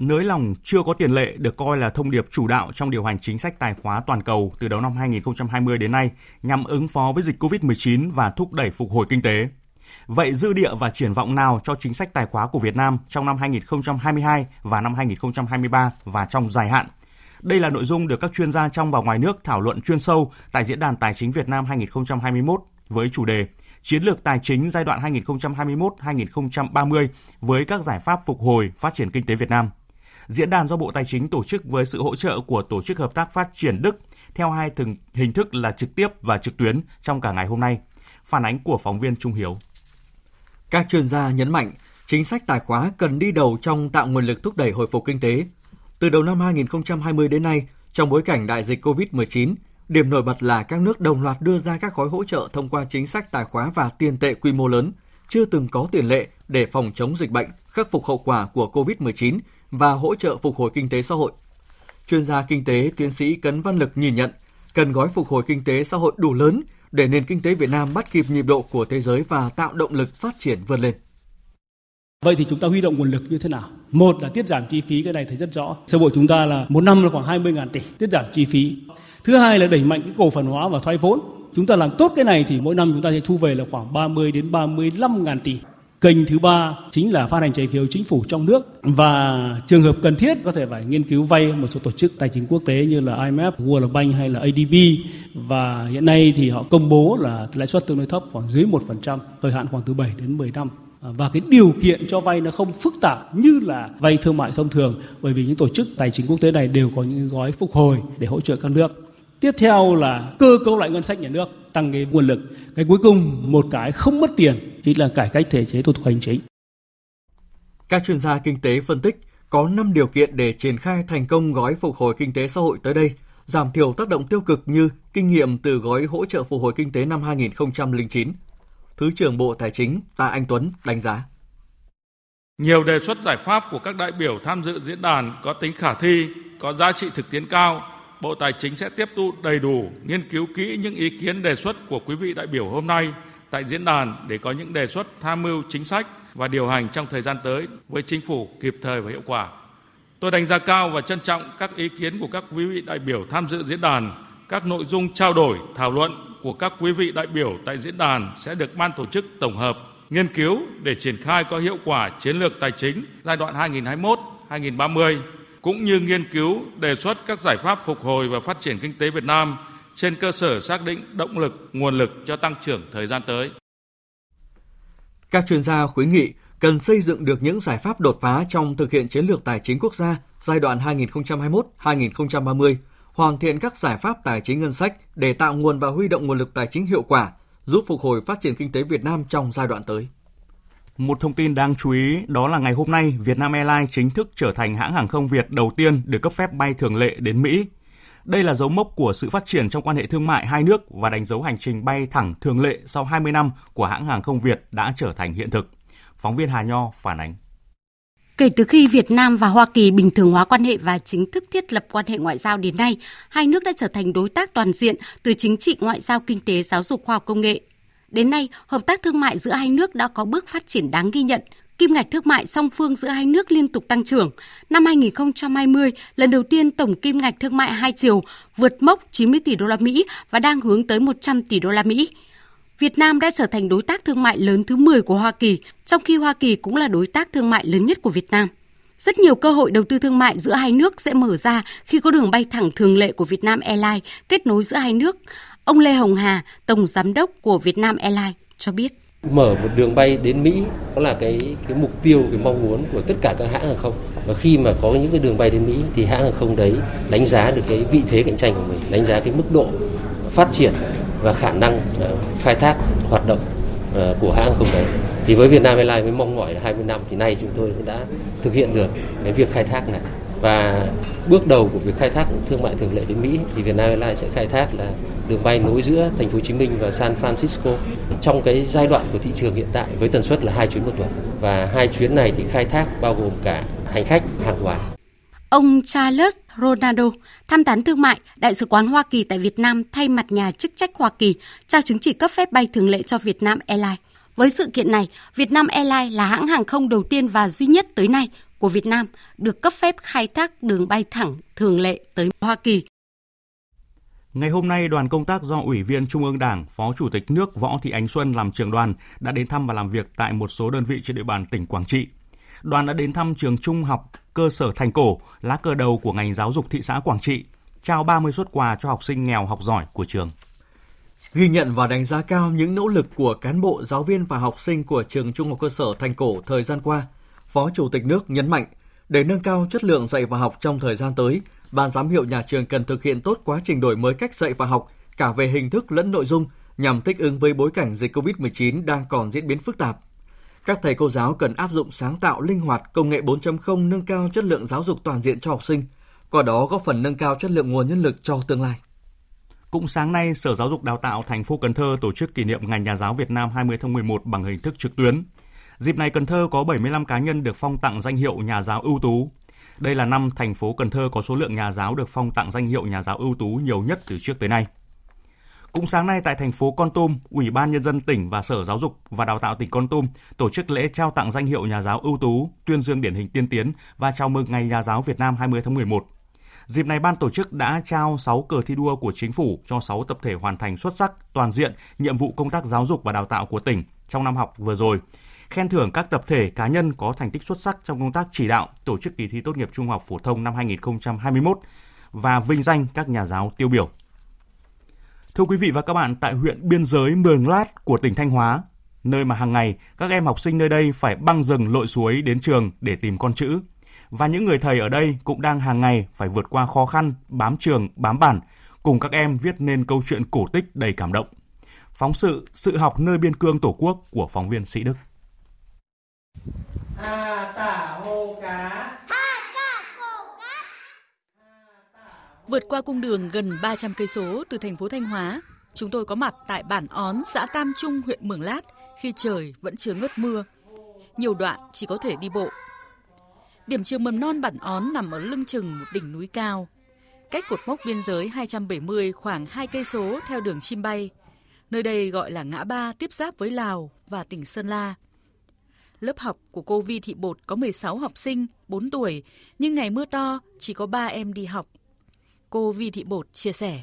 Nới lỏng chưa có tiền lệ được coi là thông điệp chủ đạo trong điều hành chính sách tài khóa toàn cầu từ đầu năm 2020 đến nay nhằm ứng phó với dịch COVID-19 và thúc đẩy phục hồi kinh tế. Vậy dư địa và triển vọng nào cho chính sách tài khóa của Việt Nam trong năm 2022 và năm 2023 và trong dài hạn? Đây là nội dung được các chuyên gia trong và ngoài nước thảo luận chuyên sâu tại Diễn đàn Tài chính Việt Nam 2021 với chủ đề Chiến lược tài chính giai đoạn 2021-2030 với các giải pháp phục hồi phát triển kinh tế Việt Nam. Diễn đàn do Bộ Tài chính tổ chức với sự hỗ trợ của Tổ chức Hợp tác Phát triển Đức theo hai hình thức là trực tiếp và trực tuyến trong cả ngày hôm nay. Phản ánh của phóng viên Trung Hiếu. Các chuyên gia nhấn mạnh, chính sách tài khóa cần đi đầu trong tạo nguồn lực thúc đẩy hồi phục kinh tế. Từ đầu năm 2020 đến nay, trong bối cảnh đại dịch COVID-19, điểm nổi bật là các nước đồng loạt đưa ra các gói hỗ trợ thông qua chính sách tài khóa và tiền tệ quy mô lớn, chưa từng có tiền lệ để phòng chống dịch bệnh, khắc phục hậu quả của COVID-19 và hỗ trợ phục hồi kinh tế xã hội. Chuyên gia kinh tế tiến sĩ Cấn Văn Lực nhìn nhận, cần gói phục hồi kinh tế xã hội đủ lớn để nền kinh tế Việt Nam bắt kịp nhịp độ của thế giới và tạo động lực phát triển vươn lên. Vậy thì chúng ta huy động nguồn lực như thế nào? Một là tiết giảm chi phí, cái này thấy rất rõ. Sơ bộ chúng ta là một năm là khoảng 20.000 tỷ tiết giảm chi phí. Thứ hai là đẩy mạnh cái cổ phần hóa và thoái vốn. Chúng ta làm tốt cái này thì mỗi năm chúng ta sẽ thu về là khoảng 30 đến 35.000 tỷ. Kênh thứ ba chính là phát hành trái phiếu chính phủ trong nước và trường hợp cần thiết có thể phải nghiên cứu vay một số tổ chức tài chính quốc tế như là IMF, World Bank hay là ADB, và hiện nay thì họ công bố là lãi suất tương đối thấp, khoảng dưới 1%, thời hạn khoảng từ 7 đến 10 năm. Và cái điều kiện cho vay nó không phức tạp như là vay thương mại thông thường, bởi vì những tổ chức tài chính quốc tế này đều có những gói phục hồi để hỗ trợ các nước. Tiếp theo là cơ cấu lại ngân sách nhà nước, tăng cái nguồn lực. Cái cuối cùng, một cái không mất tiền, chính là cải cách thể chế thủ tục hành chính. Các chuyên gia kinh tế phân tích có 5 điều kiện để triển khai thành công gói phục hồi kinh tế xã hội tới đây, giảm thiểu tác động tiêu cực như kinh nghiệm từ gói hỗ trợ phục hồi kinh tế năm 2009. Thứ trưởng Bộ Tài chính Tạ Anh Tuấn đánh giá. Nhiều đề xuất giải pháp của các đại biểu tham dự diễn đàn có tính khả thi, có giá trị thực tiễn cao. Bộ Tài chính sẽ tiếp thu đầy đủ, nghiên cứu kỹ những ý kiến đề xuất của quý vị đại biểu hôm nay tại diễn đàn để có những đề xuất tham mưu chính sách và điều hành trong thời gian tới với Chính phủ kịp thời và hiệu quả. Tôi đánh giá cao và trân trọng các ý kiến của các quý vị đại biểu tham dự diễn đàn. Các nội dung trao đổi, thảo luận của các quý vị đại biểu tại diễn đàn sẽ được ban tổ chức tổng hợp, nghiên cứu để triển khai có hiệu quả chiến lược tài chính giai đoạn 2021-2030. Cũng như nghiên cứu đề xuất các giải pháp phục hồi và phát triển kinh tế Việt Nam trên cơ sở xác định động lực, nguồn lực cho tăng trưởng thời gian tới. Các chuyên gia khuyến nghị cần xây dựng được những giải pháp đột phá trong thực hiện chiến lược tài chính quốc gia giai đoạn 2021-2030, hoàn thiện các giải pháp tài chính ngân sách để tạo nguồn và huy động nguồn lực tài chính hiệu quả, giúp phục hồi phát triển kinh tế Việt Nam trong giai đoạn tới. Một thông tin đáng chú ý đó là ngày hôm nay, Vietnam Airlines chính thức trở thành hãng hàng không Việt đầu tiên được cấp phép bay thường lệ đến Mỹ. Đây là dấu mốc của sự phát triển trong quan hệ thương mại hai nước và đánh dấu hành trình bay thẳng thường lệ sau 20 năm của hãng hàng không Việt đã trở thành hiện thực. Phóng viên Hà Nho phản ánh. Kể từ khi Việt Nam và Hoa Kỳ bình thường hóa quan hệ và chính thức thiết lập quan hệ ngoại giao đến nay, hai nước đã trở thành đối tác toàn diện từ chính trị, ngoại giao, kinh tế, giáo dục, khoa học công nghệ. Đến nay, hợp tác thương mại giữa hai nước đã có bước phát triển đáng ghi nhận. Kim ngạch thương mại song phương giữa hai nước liên tục tăng trưởng. Năm 2020, lần đầu tiên tổng kim ngạch thương mại hai chiều vượt mốc 90 tỷ đô la Mỹ và đang hướng tới 100 tỷ đô la Mỹ. Việt Nam đã trở thành đối tác thương mại lớn thứ 10 của Hoa Kỳ, trong khi Hoa Kỳ cũng là đối tác thương mại lớn nhất của Việt Nam. Rất nhiều cơ hội đầu tư thương mại giữa hai nước sẽ mở ra khi có đường bay thẳng thường lệ của Vietnam Airlines kết nối giữa hai nước. Ông Lê Hồng Hà, Tổng Giám đốc của Vietnam Airlines cho biết. Mở một đường bay đến Mỹ đó là cái mục tiêu, cái mong muốn của tất cả các hãng hàng không. Và khi mà có những cái đường bay đến Mỹ thì hãng hàng không đấy đánh giá được cái vị thế cạnh tranh của mình, đánh giá cái mức độ phát triển và khả năng khai thác hoạt động của hãng hàng không đấy. Thì với Vietnam Airlines mới mong mỏi là 20 năm thì nay chúng tôi cũng đã thực hiện được cái việc khai thác này. Và bước đầu của việc khai thác thương mại thường lệ đến Mỹ thì Vietnam Airlines sẽ khai thác là đường bay nối giữa Thành phố Hồ Chí Minh và San Francisco trong cái giai đoạn của thị trường hiện tại với tần suất là 2 chuyến một tuần, và 2 chuyến này thì khai thác bao gồm cả hành khách, hàng hóa. Ông Charles Ronaldo, tham tán thương mại, Đại sứ quán Hoa Kỳ tại Việt Nam thay mặt nhà chức trách Hoa Kỳ trao chứng chỉ cấp phép bay thường lệ cho Vietnam Airlines. Với sự kiện này, Vietnam Airlines là hãng hàng không đầu tiên và duy nhất tới nay của Việt Nam được cấp phép khai thác đường bay thẳng thường lệ tới Hoa Kỳ. Ngày hôm nay, đoàn công tác do Ủy viên Trung ương Đảng, Phó Chủ tịch nước Võ Thị Ánh Xuân làm trưởng đoàn đã đến thăm và làm việc tại một số đơn vị trên địa bàn tỉnh Quảng Trị. Đoàn đã đến thăm trường trung học cơ sở Thành Cổ, lá cờ đầu của ngành giáo dục thị xã Quảng Trị, trao 30 suất quà cho học sinh nghèo học giỏi của trường. Ghi nhận và đánh giá cao những nỗ lực của cán bộ, giáo viên và học sinh của trường trung học cơ sở Thành Cổ thời gian qua, Phó Chủ tịch nước nhấn mạnh, để nâng cao chất lượng dạy và học trong thời gian tới, Ban giám hiệu nhà trường cần thực hiện tốt quá trình đổi mới cách dạy và học, cả về hình thức lẫn nội dung, nhằm thích ứng với bối cảnh dịch COVID-19 đang còn diễn biến phức tạp. Các thầy cô giáo cần áp dụng sáng tạo, linh hoạt, công nghệ 4.0 nâng cao chất lượng giáo dục toàn diện cho học sinh, qua đó góp phần nâng cao chất lượng nguồn nhân lực cho tương lai. Cũng sáng nay, Sở Giáo dục Đào tạo thành phố Cần Thơ tổ chức kỷ niệm Ngày Nhà giáo Việt Nam 20 tháng 11 bằng hình thức trực tuyến. Dịp này, Cần Thơ có 75 cá nhân được phong tặng danh hiệu Nhà giáo ưu tú. Đây là năm thành phố Cần Thơ có số lượng nhà giáo được phong tặng danh hiệu Nhà giáo ưu tú nhiều nhất từ trước tới nay. Cũng sáng nay tại thành phố Kon Tum, Ủy ban Nhân dân tỉnh và Sở Giáo dục và Đào tạo tỉnh Kon Tum tổ chức lễ trao tặng danh hiệu Nhà giáo ưu tú, tuyên dương điển hình tiên tiến và chào mừng Ngày Nhà giáo Việt Nam 20 tháng 11. Dịp này, ban tổ chức đã trao 6 cờ thi đua của chính phủ cho 6 tập thể hoàn thành xuất sắc, toàn diện nhiệm vụ công tác giáo dục và đào tạo của tỉnh trong năm học vừa rồi, khen thưởng các tập thể cá nhân có thành tích xuất sắc trong công tác chỉ đạo, tổ chức kỳ thi tốt nghiệp trung học phổ thông năm 2021 và vinh danh các nhà giáo tiêu biểu. Thưa quý vị và các bạn, tại huyện biên giới Mường Lát của tỉnh Thanh Hóa, nơi mà hàng ngày các em học sinh nơi đây phải băng rừng lội suối đến trường để tìm con chữ. Và những người thầy ở đây cũng đang hàng ngày phải vượt qua khó khăn, bám trường, bám bản, cùng các em viết nên câu chuyện cổ tích đầy cảm động. Phóng sự học nơi biên cương Tổ quốc của phóng viên Sĩ Đức. Vượt qua cung đường gần 300 cây số từ thành phố Thanh Hóa, chúng tôi có mặt tại bảnÓn, xã Tam Trung, huyện Mường Lát khi trời vẫn chưa ngớt mưa. Nhiều đoạn chỉ có thể đi bộ. Điểm trường mầm non bảnÓn nằm ở lưng chừng một đỉnh núi cao, cách cột mốc biên giới 270 khoảng 2 cây số theo đường chim bay. Nơi đây gọi là ngã ba tiếp giáp với Lào và tỉnh Sơn La. Lớp học của cô Vi Thị Bột có 16 học sinh, 4 tuổi, nhưng ngày mưa to chỉ có 3 em đi học. Cô Vi Thị Bột chia sẻ.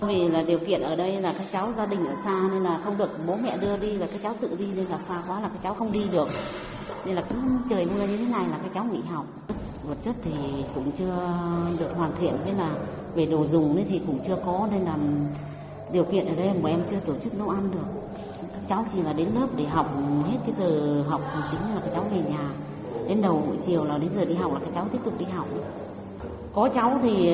Vì là điều kiện ở đây là các cháu gia đình ở xa nên là không được bố mẹ đưa đi, là các cháu tự đi nên là xa quá là các cháu không đi được. Nên là cứ trời mưa như thế này là các cháu nghỉ học. Vật chất thì cũng chưa được hoàn thiện, với là về đồ dùng thì cũng chưa có, nên là điều kiện ở đây của em chưa tổ chức nấu ăn được. Các cháu chỉ là đến lớp để học, hết cái giờ học chính là các cháu về nhà. Đến đầu buổi chiều là đến giờ đi học là các cháu tiếp tục đi học. Có cháu thì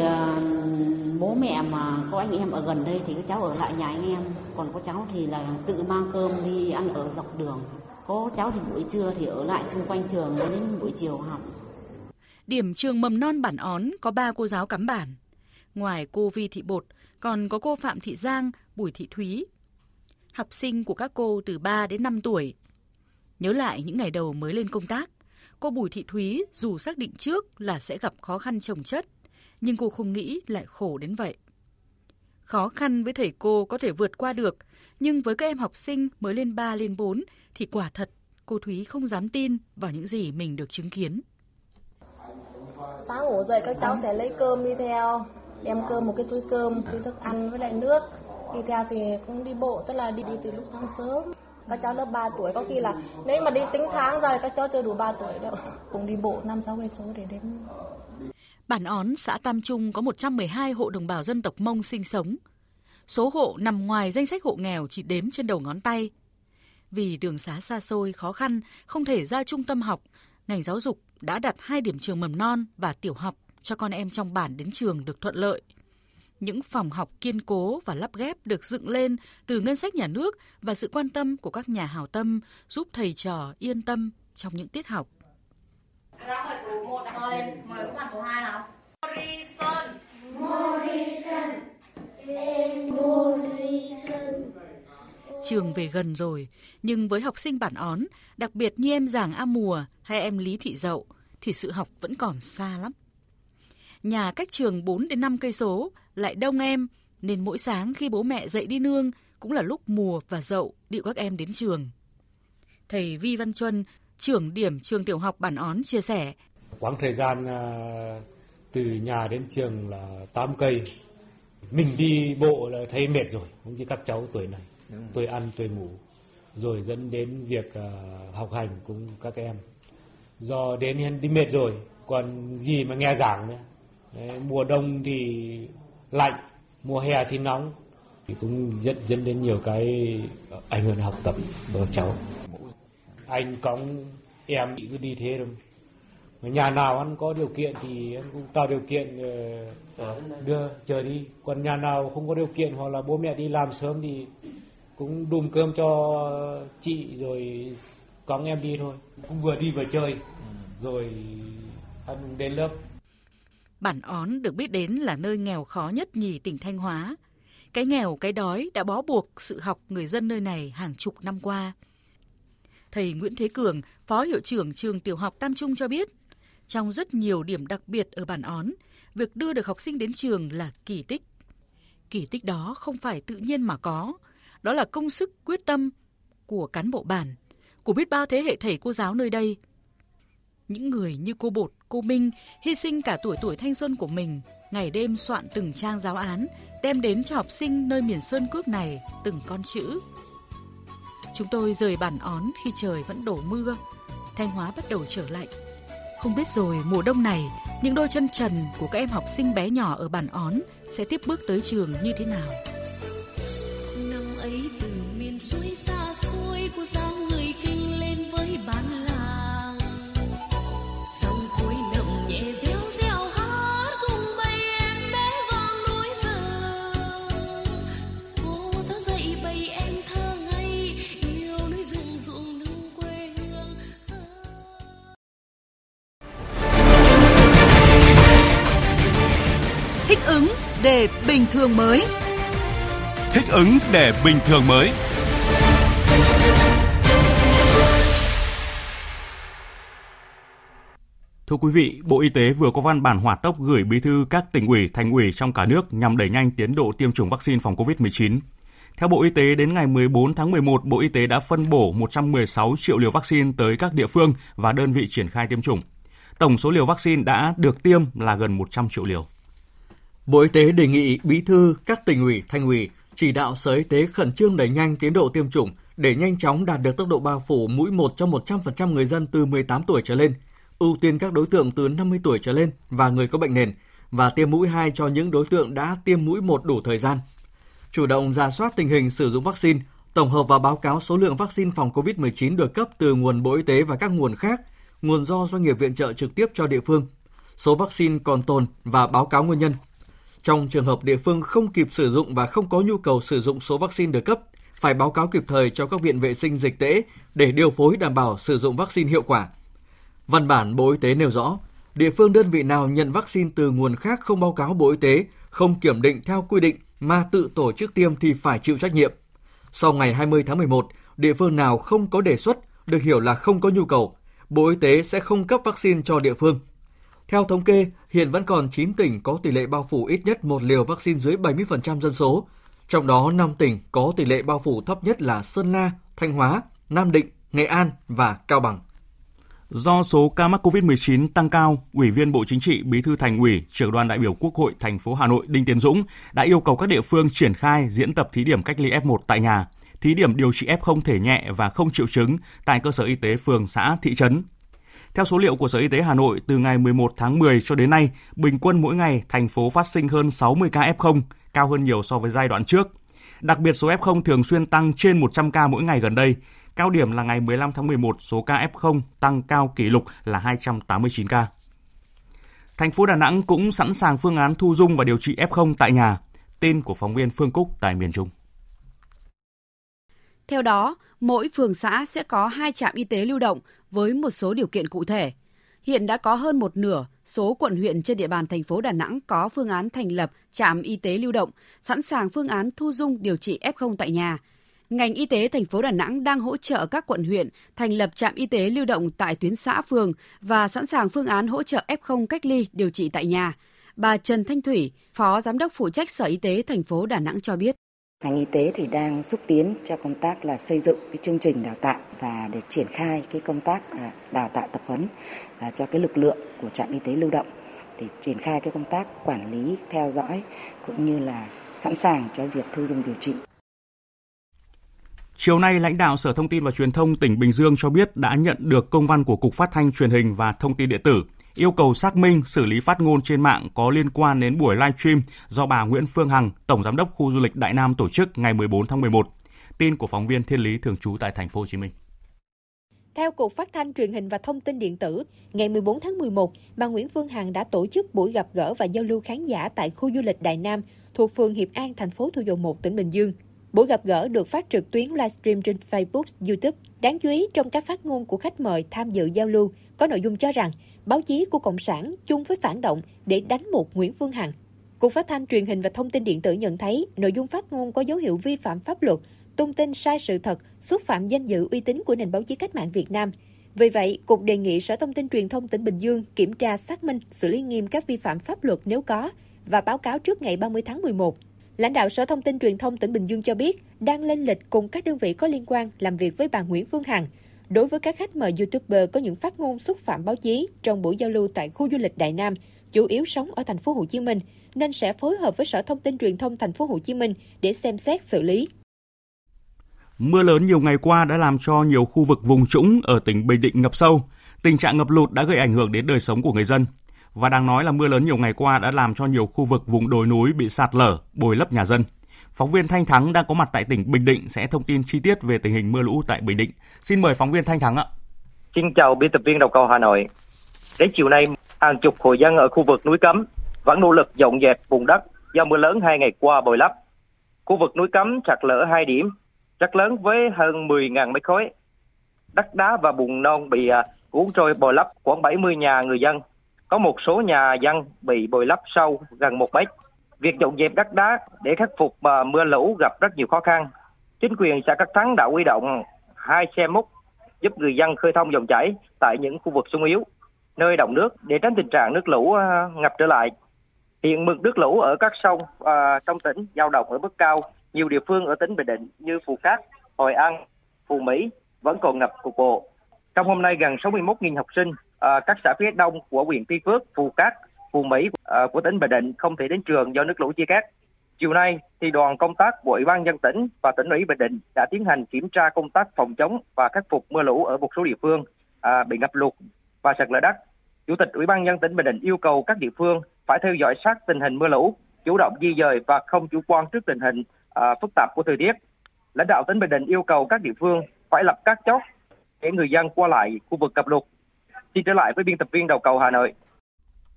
bố mẹ mà có anh em ở gần đây thì các cháu ở lại nhà anh em. Còn có cháu thì là tự mang cơm đi ăn ở dọc đường. Có cháu thì buổi trưa thì ở lại xung quanh trường đến buổi chiều học. Điểm trường mầm non bảnÓn có 3 cô giáo cắm bản. Ngoài cô Vi Thị Bột còn có cô Phạm Thị Giang, Bùi Thị Thúy. Học sinh của các cô từ 3 đến 5 tuổi. Nhớ lại những ngày đầu mới lên công tác, cô Bùi Thị Thúy dù xác định trước là sẽ gặp khó khăn chồng chất, nhưng cô không nghĩ lại khổ đến vậy. Khó khăn với thầy cô có thể vượt qua được, nhưng với các em học sinh mới lên 3 lên 4 thì quả thật cô Thúy không dám tin vào những gì mình được chứng kiến. Sáng ngủ dậy các cháu sẽ lấy cơm đi theo, đem cơm một cái túi cơm, túi thức ăn với lại nước. Đi theo thì cũng đi bộ, tức là đi từ lúc sáng sớm. Các cháu lớp 3 tuổi có khi là nếu mà đi tính tháng rồi các cháu chưa đủ 3 tuổi đâu. Cũng đi bộ 5-6 cây số để đến. BảnÓn, xã Tam Trung có 112 hộ đồng bào dân tộc Mông sinh sống. Số hộ nằm ngoài danh sách hộ nghèo chỉ đếm trên đầu ngón tay. Vì đường xá xa xôi, khó khăn, không thể ra trung tâm học, ngành giáo dục đã đặt 2 điểm trường mầm non và tiểu học cho con em trong bản đến trường được thuận lợi. Những phòng học kiên cố và lắp ghép được dựng lên từ ngân sách nhà nước và sự quan tâm của các nhà hảo tâm giúp thầy trò yên tâm trong những tiết học. Ra mời tủ 1 to lên, mời các bạn tủ 2 nào. Morrison. Morrison. Morrison. Trường về gần rồi, nhưng với học sinh bản Ón, đặc biệt như em Giàng A Mùa hay em Lý Thị Dậu, thì sự học vẫn còn xa lắm. Nhà cách trường 4 đến 5 cây số, lại đông em, nên mỗi sáng khi bố mẹ dậy đi nương cũng là lúc Mùa và Dậu điệu các em đến trường. Thầy Vi Văn Chuân, trưởng điểm trường tiểu học Bản Ón chia sẻ. Quãng thời gian từ nhà đến trường là 8 cây. Mình đi bộ là thấy mệt rồi, cũng như các cháu tuổi này. Tôi ăn, tôi ngủ, rồi dẫn đến việc học hành cũng các em. Do đến đi mệt rồi, còn gì mà nghe giảng nữa. Đấy, mùa đông thì lạnh, mùa hè thì nóng. Thì cũng dẫn đến nhiều cái ảnh hưởng học tập của cháu. Anh cõng em cứ đi thế thôi. Nhà nào anh có điều kiện thì anh cũng tạo điều kiện đưa chờ đi. Còn nhà nào không có điều kiện hoặc là bố mẹ đi làm sớm thì cũng đùm cơm cho chị rồi cõng em đi thôi. Cũng vừa đi vừa chơi rồi ăn đến lớp. Bản Ón được biết đến là nơi nghèo khó nhất nhì tỉnh Thanh Hóa. Cái nghèo, cái đói đã bó buộc sự học người dân nơi này hàng chục năm qua. Thầy Nguyễn Thế Cường, Phó Hiệu trưởng trường tiểu học Tam Trung cho biết, trong rất nhiều điểm đặc biệt ở Bản Ón, việc đưa được học sinh đến trường là kỳ tích. Kỳ tích đó không phải tự nhiên mà có, đó là công sức quyết tâm của cán bộ bản, của biết bao thế hệ thầy cô giáo nơi đây. Những người như cô Bột, cô Minh hy sinh cả tuổi thanh xuân của mình, ngày đêm soạn từng trang giáo án, đem đến cho học sinh nơi miền sơn cước này từng con chữ. Chúng tôi rời Bản Ón khi trời vẫn đổ mưa, Thanh Hóa bắt đầu trở lạnh. Không biết rồi mùa đông này, những đôi chân trần của các em học sinh bé nhỏ ở Bản Ón sẽ tiếp bước tới trường như thế nào? Năm ấy từ miền suối xa xôi của dáng người kinh lên với bản làng. Sông cuối nồng nhẹ réo réo hát cùng bay em bé vang núi rừng. Cô giáo dạy bay em thơ ngây yêu núi rừng ruộng nương quê hương. Thích ứng để bình thường mới. Thích ứng để bình thường mới. Thưa quý vị, Bộ Y tế vừa có văn bản hỏa tốc gửi bí thư các tỉnh ủy, thành ủy trong cả nước nhằm đẩy nhanh tiến độ tiêm chủng vaccine phòng COVID-19. Theo Bộ Y tế, đến ngày 14 tháng 11, Bộ Y tế đã phân bổ 116 triệu liều vaccine tới các địa phương và đơn vị triển khai tiêm chủng. Tổng số liều vaccine đã được tiêm là gần 100 triệu liều. Bộ Y tế đề nghị bí thư các tỉnh ủy, thành ủy chỉ đạo Sở Y tế khẩn trương đẩy nhanh tiến độ tiêm chủng để nhanh chóng đạt được tốc độ bao phủ mũi 1 cho 100% người dân từ 18 tuổi trở lên, ưu tiên các đối tượng từ 50 tuổi trở lên và người có bệnh nền, và tiêm mũi 2 cho những đối tượng đã tiêm mũi 1 đủ thời gian. Chủ động rà soát tình hình sử dụng vaccine, tổng hợp và báo cáo số lượng vaccine phòng COVID-19 được cấp từ nguồn Bộ Y tế và các nguồn khác, nguồn do doanh nghiệp viện trợ trực tiếp cho địa phương, số vaccine còn tồn và báo cáo nguyên nhân. Trong trường hợp địa phương không kịp sử dụng và không có nhu cầu sử dụng số vaccine được cấp, phải báo cáo kịp thời cho các viện vệ sinh dịch tễ để điều phối đảm bảo sử dụng vaccine hiệu quả. Văn bản Bộ Y tế nêu rõ, địa phương đơn vị nào nhận vaccine từ nguồn khác không báo cáo Bộ Y tế, không kiểm định theo quy định mà tự tổ chức tiêm thì phải chịu trách nhiệm. Sau ngày 20 tháng 11, địa phương nào không có đề xuất, được hiểu là không có nhu cầu, Bộ Y tế sẽ không cấp vaccine cho địa phương. Theo thống kê, hiện vẫn còn 9 tỉnh có tỷ lệ bao phủ ít nhất một liều vaccine dưới 70% dân số. Trong đó, 5 tỉnh có tỷ lệ bao phủ thấp nhất là Sơn La, Thanh Hóa, Nam Định, Nghệ An và Cao Bằng. Do số ca mắc COVID-19 tăng cao, Ủy viên Bộ Chính trị, Bí thư Thành ủy, Trưởng đoàn đại biểu Quốc hội thành phố Hà Nội Đinh Tiến Dũng đã yêu cầu các địa phương triển khai diễn tập thí điểm cách ly F1 tại nhà, thí điểm điều trị F0 thể nhẹ và không triệu chứng tại cơ sở y tế phường, xã, thị trấn. Theo số liệu của Sở Y tế Hà Nội, từ ngày 11 tháng 10 cho đến nay, bình quân mỗi ngày thành phố phát sinh hơn 60 ca F0, cao hơn nhiều so với giai đoạn trước. Đặc biệt số F0 thường xuyên tăng trên 100 ca mỗi ngày gần đây. Cao điểm là ngày 15 tháng 11, số ca F0 tăng cao kỷ lục là 289 ca. Thành phố Đà Nẵng cũng sẵn sàng phương án thu dung và điều trị F0 tại nhà. Tin của phóng viên Phương Cúc tại miền Trung. Theo đó, mỗi phường xã sẽ có 2 trạm y tế lưu động với một số điều kiện cụ thể. Hiện đã có hơn một nửa số quận huyện trên địa bàn thành phố Đà Nẵng có phương án thành lập trạm y tế lưu động, sẵn sàng phương án thu dung điều trị F0 tại nhà. Ngành y tế thành phố Đà Nẵng đang hỗ trợ các quận huyện thành lập trạm y tế lưu động tại tuyến xã phường và sẵn sàng phương án hỗ trợ F0 cách ly điều trị tại nhà. Bà Trần Thanh Thủy, Phó Giám đốc phụ trách Sở Y tế thành phố Đà Nẵng cho biết. Ngành y tế thì đang xúc tiến cho công tác là xây dựng cái chương trình đào tạo và để triển khai cái công tác đào tạo tập huấn cho cái lực lượng của trạm y tế lưu động để triển khai cái công tác quản lý, theo dõi cũng như là sẵn sàng cho việc thu dung điều trị. Chiều nay, lãnh đạo Sở Thông tin và Truyền thông tỉnh Bình Dương cho biết đã nhận được công văn của Cục Phát thanh Truyền hình và Thông tin Điện tử yêu cầu xác minh xử lý phát ngôn trên mạng có liên quan đến buổi live stream do bà Nguyễn Phương Hằng, Tổng Giám đốc Khu du lịch Đại Nam tổ chức ngày 14 tháng 11. Tin của phóng viên Thiên Lý thường trú tại Thành phố Hồ Chí Minh. Theo Cục Phát thanh Truyền hình và Thông tin Điện tử, ngày 14 tháng 11, bà Nguyễn Phương Hằng đã tổ chức buổi gặp gỡ và giao lưu khán giả tại khu du lịch Đại Nam thuộc phường Hiệp An, thành phố Thủ Dầu Một, tỉnh Bình Dương. Buổi gặp gỡ được phát trực tuyến livestream trên Facebook, YouTube. Đáng chú ý, trong các phát ngôn của khách mời tham dự giao lưu có nội dung cho rằng báo chí của Cộng sản chung với phản động để đánh một Nguyễn Phương Hằng. Cục Phát thanh Truyền hình và Thông tin Điện tử nhận thấy nội dung phát ngôn có dấu hiệu vi phạm pháp luật, tung tin sai sự thật, xúc phạm danh dự uy tín của nền báo chí cách mạng Việt Nam. Vì vậy, Cục đề nghị Sở Thông tin Truyền thông tỉnh Bình Dương kiểm tra xác minh, xử lý nghiêm các vi phạm pháp luật nếu có và báo cáo trước ngày 30 tháng 11. Lãnh đạo Sở Thông tin Truyền thông tỉnh Bình Dương cho biết đang lên lịch cùng các đơn vị có liên quan làm việc với bà Nguyễn Phương Hằng đối với các khách mời YouTuber có những phát ngôn xúc phạm báo chí trong buổi giao lưu tại khu du lịch Đại Nam, chủ yếu sống ở thành phố Hồ Chí Minh, nên sẽ phối hợp với Sở Thông tin Truyền thông thành phố Hồ Chí Minh để xem xét xử lý. Mưa lớn nhiều ngày qua đã làm cho nhiều khu vực vùng trũng ở tỉnh Bình Định ngập sâu. Tình trạng ngập lụt đã gây ảnh hưởng đến đời sống của người dân. Và đáng nói là mưa lớn nhiều ngày qua đã làm cho nhiều khu vực vùng đồi núi bị sạt lở, bồi lấp nhà dân. Phóng viên Thanh Thắng đang có mặt tại tỉnh Bình Định sẽ thông tin chi tiết về tình hình mưa lũ tại Bình Định. Xin mời phóng viên Thanh Thắng ạ. Xin chào biên tập viên Đầu Cầu Hà Nội. Đến chiều nay, hàng chục hộ dân ở khu vực núi Cấm vẫn nỗ lực dọn dẹp vùng đất do mưa lớn 2 ngày qua bồi lấp. Khu vực núi Cấm sạt lở 2 điểm, rất lớn với hơn 10.000 mét khối. Đất đá và bùn non bị cuốn trôi bồi lấp khoảng 70 nhà người dân. Có một số nhà dân bị bồi lấp sâu gần 1 mét. Việc dọn dẹp đất đá để khắc phục mưa lũ gặp rất nhiều khó khăn. Chính quyền xã Cát Thắng đã huy động 2 xe múc giúp người dân khơi thông dòng chảy tại những khu vực sung yếu, nơi đọng nước để tránh tình trạng nước lũ ngập trở lại. Hiện mực nước lũ ở các sông trong tỉnh dao động ở mức cao. Nhiều địa phương ở tỉnh Bình Định như Phù Cát, Hội An, Phù Mỹ vẫn còn ngập cục bộ. Trong hôm nay, gần 61.000 học sinh các xã phía đông của huyện Tuy Phước, Phù Cát, Phù Mỹ của tỉnh Bình Định không thể đến trường do nước lũ chia cắt. Chiều nay, thì đoàn công tác của Ủy ban nhân dân tỉnh và tỉnh ủy Bình Định đã tiến hành kiểm tra công tác phòng chống và khắc phục mưa lũ ở một số địa phương bị ngập lụt và sạt lở đất. Chủ tịch Ủy ban nhân dân tỉnh Bình Định yêu cầu các địa phương phải theo dõi sát tình hình mưa lũ, chủ động di dời và không chủ quan trước tình hình phức tạp của thời tiết. Lãnh đạo tỉnh Bình Định yêu cầu các địa phương phải lập các chốt để người dân qua lại khu vực ngập lụt. Xin trở lại với biên tập viên Đầu Cầu Hà Nội.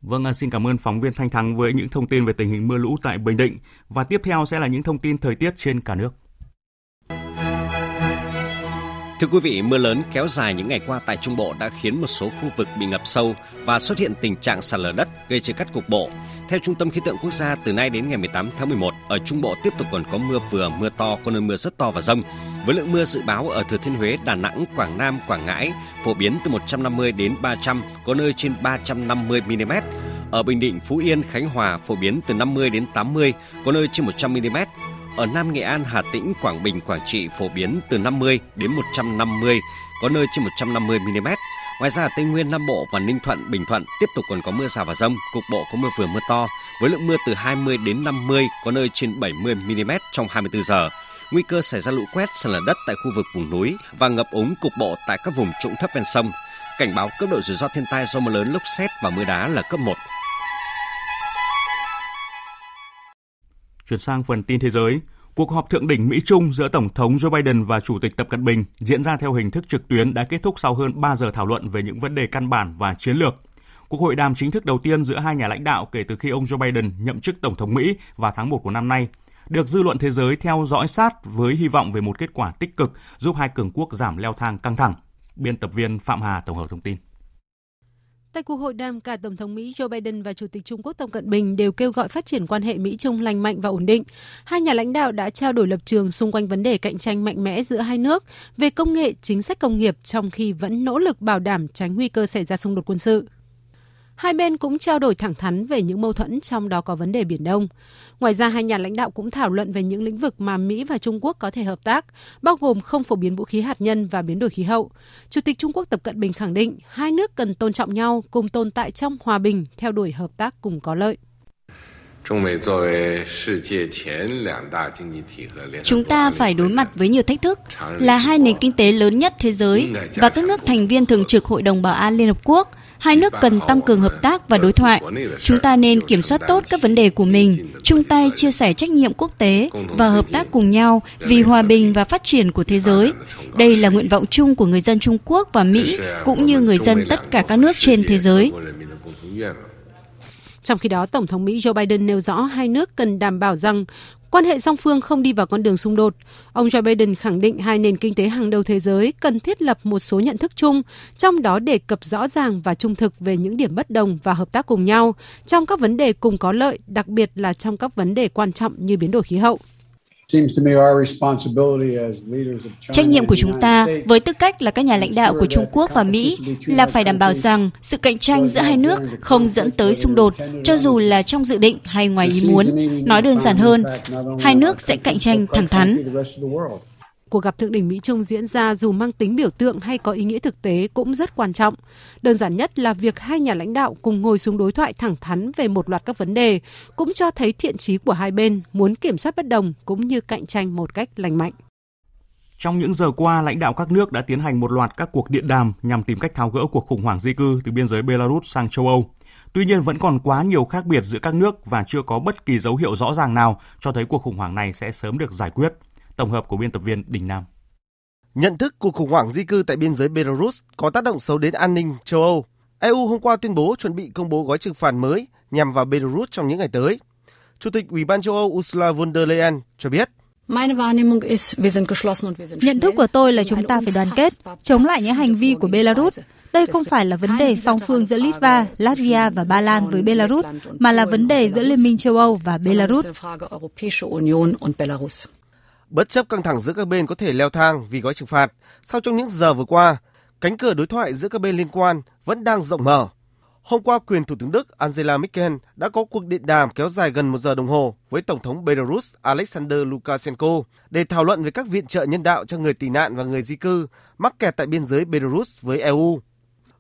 Vâng, xin cảm ơn phóng viên Thanh Thắng với những thông tin về tình hình mưa lũ tại Bình Định. Và tiếp theo sẽ là những thông tin thời tiết trên cả nước. Thưa quý vị, mưa lớn kéo dài những ngày qua tại Trung Bộ đã khiến một số khu vực bị ngập sâu và xuất hiện tình trạng sạt lở đất gây chia cắt cục bộ. Theo Trung tâm Khí tượng Quốc gia, từ nay đến ngày 18 tháng 11, ở Trung Bộ tiếp tục còn có mưa vừa, mưa to, có nơi mưa rất to và dông. Với lượng mưa dự báo ở Thừa Thiên Huế, Đà Nẵng, Quảng Nam, Quảng Ngãi phổ biến từ 150 đến 300, có nơi trên 350 mm. Ở Bình Định, Phú Yên, Khánh Hòa phổ biến từ 50 đến 80, có nơi trên 100 mm. Ở Nam Nghệ An, Hà Tĩnh, Quảng Bình, Quảng Trị phổ biến từ 50 đến 150, có nơi trên 150 mm. Ngoài ra, ở Tây Nguyên, Nam Bộ và Ninh Thuận, Bình Thuận tiếp tục còn có mưa rào và dông, cục bộ có mưa vừa mưa to, với lượng mưa từ 20 đến 50, có nơi trên 70 mm trong 24 giờ. Nguy cơ xảy ra lũ quét, sạt lở đất tại khu vực vùng núi và ngập úng cục bộ tại các vùng trũng thấp ven sông. Cảnh báo cấp độ rủi ro thiên tai do mưa lớn, lốc sét và mưa đá là cấp 1. Chuyển sang phần tin thế giới, cuộc họp thượng đỉnh Mỹ-Trung giữa Tổng thống Joe Biden và Chủ tịch Tập Cận Bình diễn ra theo hình thức trực tuyến đã kết thúc sau hơn 3 giờ thảo luận về những vấn đề căn bản và chiến lược. Cuộc hội đàm chính thức đầu tiên giữa hai nhà lãnh đạo kể từ khi ông Joe Biden nhậm chức Tổng thống Mỹ vào tháng 1 của năm nay, được dư luận thế giới theo dõi sát với hy vọng về một kết quả tích cực giúp hai cường quốc giảm leo thang căng thẳng. Biên tập viên Phạm Hà tổng hợp thông tin. Tại cuộc hội đàm, cả Tổng thống Mỹ Joe Biden và Chủ tịch Trung Quốc Tập Cận Bình đều kêu gọi phát triển quan hệ Mỹ-Trung lành mạnh và ổn định. Hai nhà lãnh đạo đã trao đổi lập trường xung quanh vấn đề cạnh tranh mạnh mẽ giữa hai nước về công nghệ, chính sách công nghiệp trong khi vẫn nỗ lực bảo đảm tránh nguy cơ xảy ra xung đột quân sự. Hai bên cũng trao đổi thẳng thắn về những mâu thuẫn, trong đó có vấn đề Biển Đông. Ngoài ra, hai nhà lãnh đạo cũng thảo luận về những lĩnh vực mà Mỹ và Trung Quốc có thể hợp tác, bao gồm không phổ biến vũ khí hạt nhân và biến đổi khí hậu. Chủ tịch Trung Quốc Tập Cận Bình khẳng định hai nước cần tôn trọng nhau, cùng tồn tại trong hòa bình, theo đuổi hợp tác cùng có lợi. Chúng ta phải đối mặt với nhiều thách thức, là hai nền kinh tế lớn nhất thế giới và các nước thành viên thường trực Hội đồng Bảo an Liên Hợp Quốc. Hai nước cần tăng cường hợp tác và đối thoại. Chúng ta nên kiểm soát tốt các vấn đề của mình, chung tay chia sẻ trách nhiệm quốc tế và hợp tác cùng nhau vì hòa bình và phát triển của thế giới. Đây là nguyện vọng chung của người dân Trung Quốc và Mỹ, cũng như người dân tất cả các nước trên thế giới. Trong khi đó, Tổng thống Mỹ Joe Biden nêu rõ hai nước cần đảm bảo rằng quan hệ song phương không đi vào con đường xung đột. Ông Joe Biden khẳng định hai nền kinh tế hàng đầu thế giới cần thiết lập một số nhận thức chung, trong đó đề cập rõ ràng và trung thực về những điểm bất đồng và hợp tác cùng nhau trong các vấn đề cùng có lợi, đặc biệt là trong các vấn đề quan trọng như biến đổi khí hậu. Trách nhiệm của chúng ta với tư cách là các nhà lãnh đạo của Trung Quốc và Mỹ là phải đảm bảo rằng sự cạnh tranh giữa hai nước không dẫn tới xung đột, cho dù là trong dự định hay ngoài ý muốn. Nói đơn giản hơn, hai nước sẽ cạnh tranh thẳng thắn. Cuộc gặp thượng đỉnh Mỹ-Trung diễn ra dù mang tính biểu tượng hay có ý nghĩa thực tế cũng rất quan trọng. Đơn giản nhất là việc hai nhà lãnh đạo cùng ngồi xuống đối thoại thẳng thắn về một loạt các vấn đề, cũng cho thấy thiện chí của hai bên muốn kiểm soát bất đồng cũng như cạnh tranh một cách lành mạnh. Trong những giờ qua, lãnh đạo các nước đã tiến hành một loạt các cuộc điện đàm nhằm tìm cách tháo gỡ cuộc khủng hoảng di cư từ biên giới Belarus sang châu Âu. Tuy nhiên, vẫn còn quá nhiều khác biệt giữa các nước và chưa có bất kỳ dấu hiệu rõ ràng nào cho thấy cuộc khủng hoảng này sẽ sớm được giải quyết. Tổng hợp của biên tập viên Đình Nam. Nhận thức cuộc khủng hoảng di cư tại biên giới Belarus có tác động xấu đến an ninh châu Âu. EU hôm qua tuyên bố chuẩn bị công bố gói trừng phạt mới nhằm vào Belarus trong những ngày tới. Chủ tịch Ủy ban châu Âu Ursula von der Leyen cho biết. Nhận thức của tôi là chúng ta phải đoàn kết, chống lại những hành vi của Belarus. Đây không phải là vấn đề song phương giữa Litva, Latvia và Ba Lan với Belarus, mà là vấn đề giữa Liên minh châu Âu và Belarus. Bất chấp căng thẳng giữa các bên có thể leo thang vì gói trừng phạt, sau trong những giờ vừa qua, cánh cửa đối thoại giữa các bên liên quan vẫn đang rộng mở. Hôm qua, quyền Thủ tướng Đức Angela Merkel đã có cuộc điện đàm kéo dài gần 1 giờ đồng hồ với Tổng thống Belarus Alexander Lukashenko để thảo luận về các viện trợ nhân đạo cho người tị nạn và người di cư mắc kẹt tại biên giới Belarus với EU.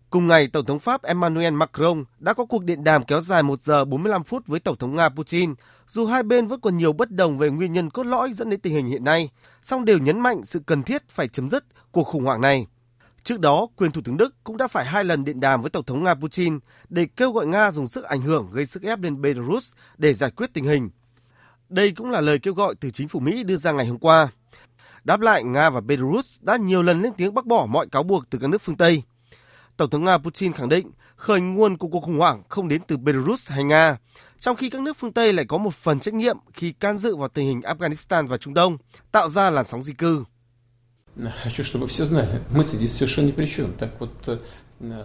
Cùng ngày, Tổng thống Pháp Emmanuel Macron đã có cuộc điện đàm kéo dài 1 giờ 45 phút với Tổng thống Nga Putin. Dù hai bên vẫn còn nhiều bất đồng về nguyên nhân cốt lõi dẫn đến tình hình hiện nay, song đều nhấn mạnh sự cần thiết phải chấm dứt cuộc khủng hoảng này. Trước đó, quyền Thủ tướng Đức cũng đã phải 2 lần điện đàm với Tổng thống Nga Putin để kêu gọi Nga dùng sức ảnh hưởng gây sức ép lên Belarus để giải quyết tình hình. Đây cũng là lời kêu gọi từ chính phủ Mỹ đưa ra ngày hôm qua. Đáp lại, Nga và Belarus đã nhiều lần lên tiếng bác bỏ mọi cáo buộc từ các nước phương Tây. Tổng thống Nga Putin khẳng định khởi nguồn của cuộc khủng hoảng không đến từ Belarus hay Nga, trong khi các nước phương Tây lại có một phần trách nhiệm khi can dự vào tình hình Afghanistan và Trung Đông, tạo ra làn sóng di cư.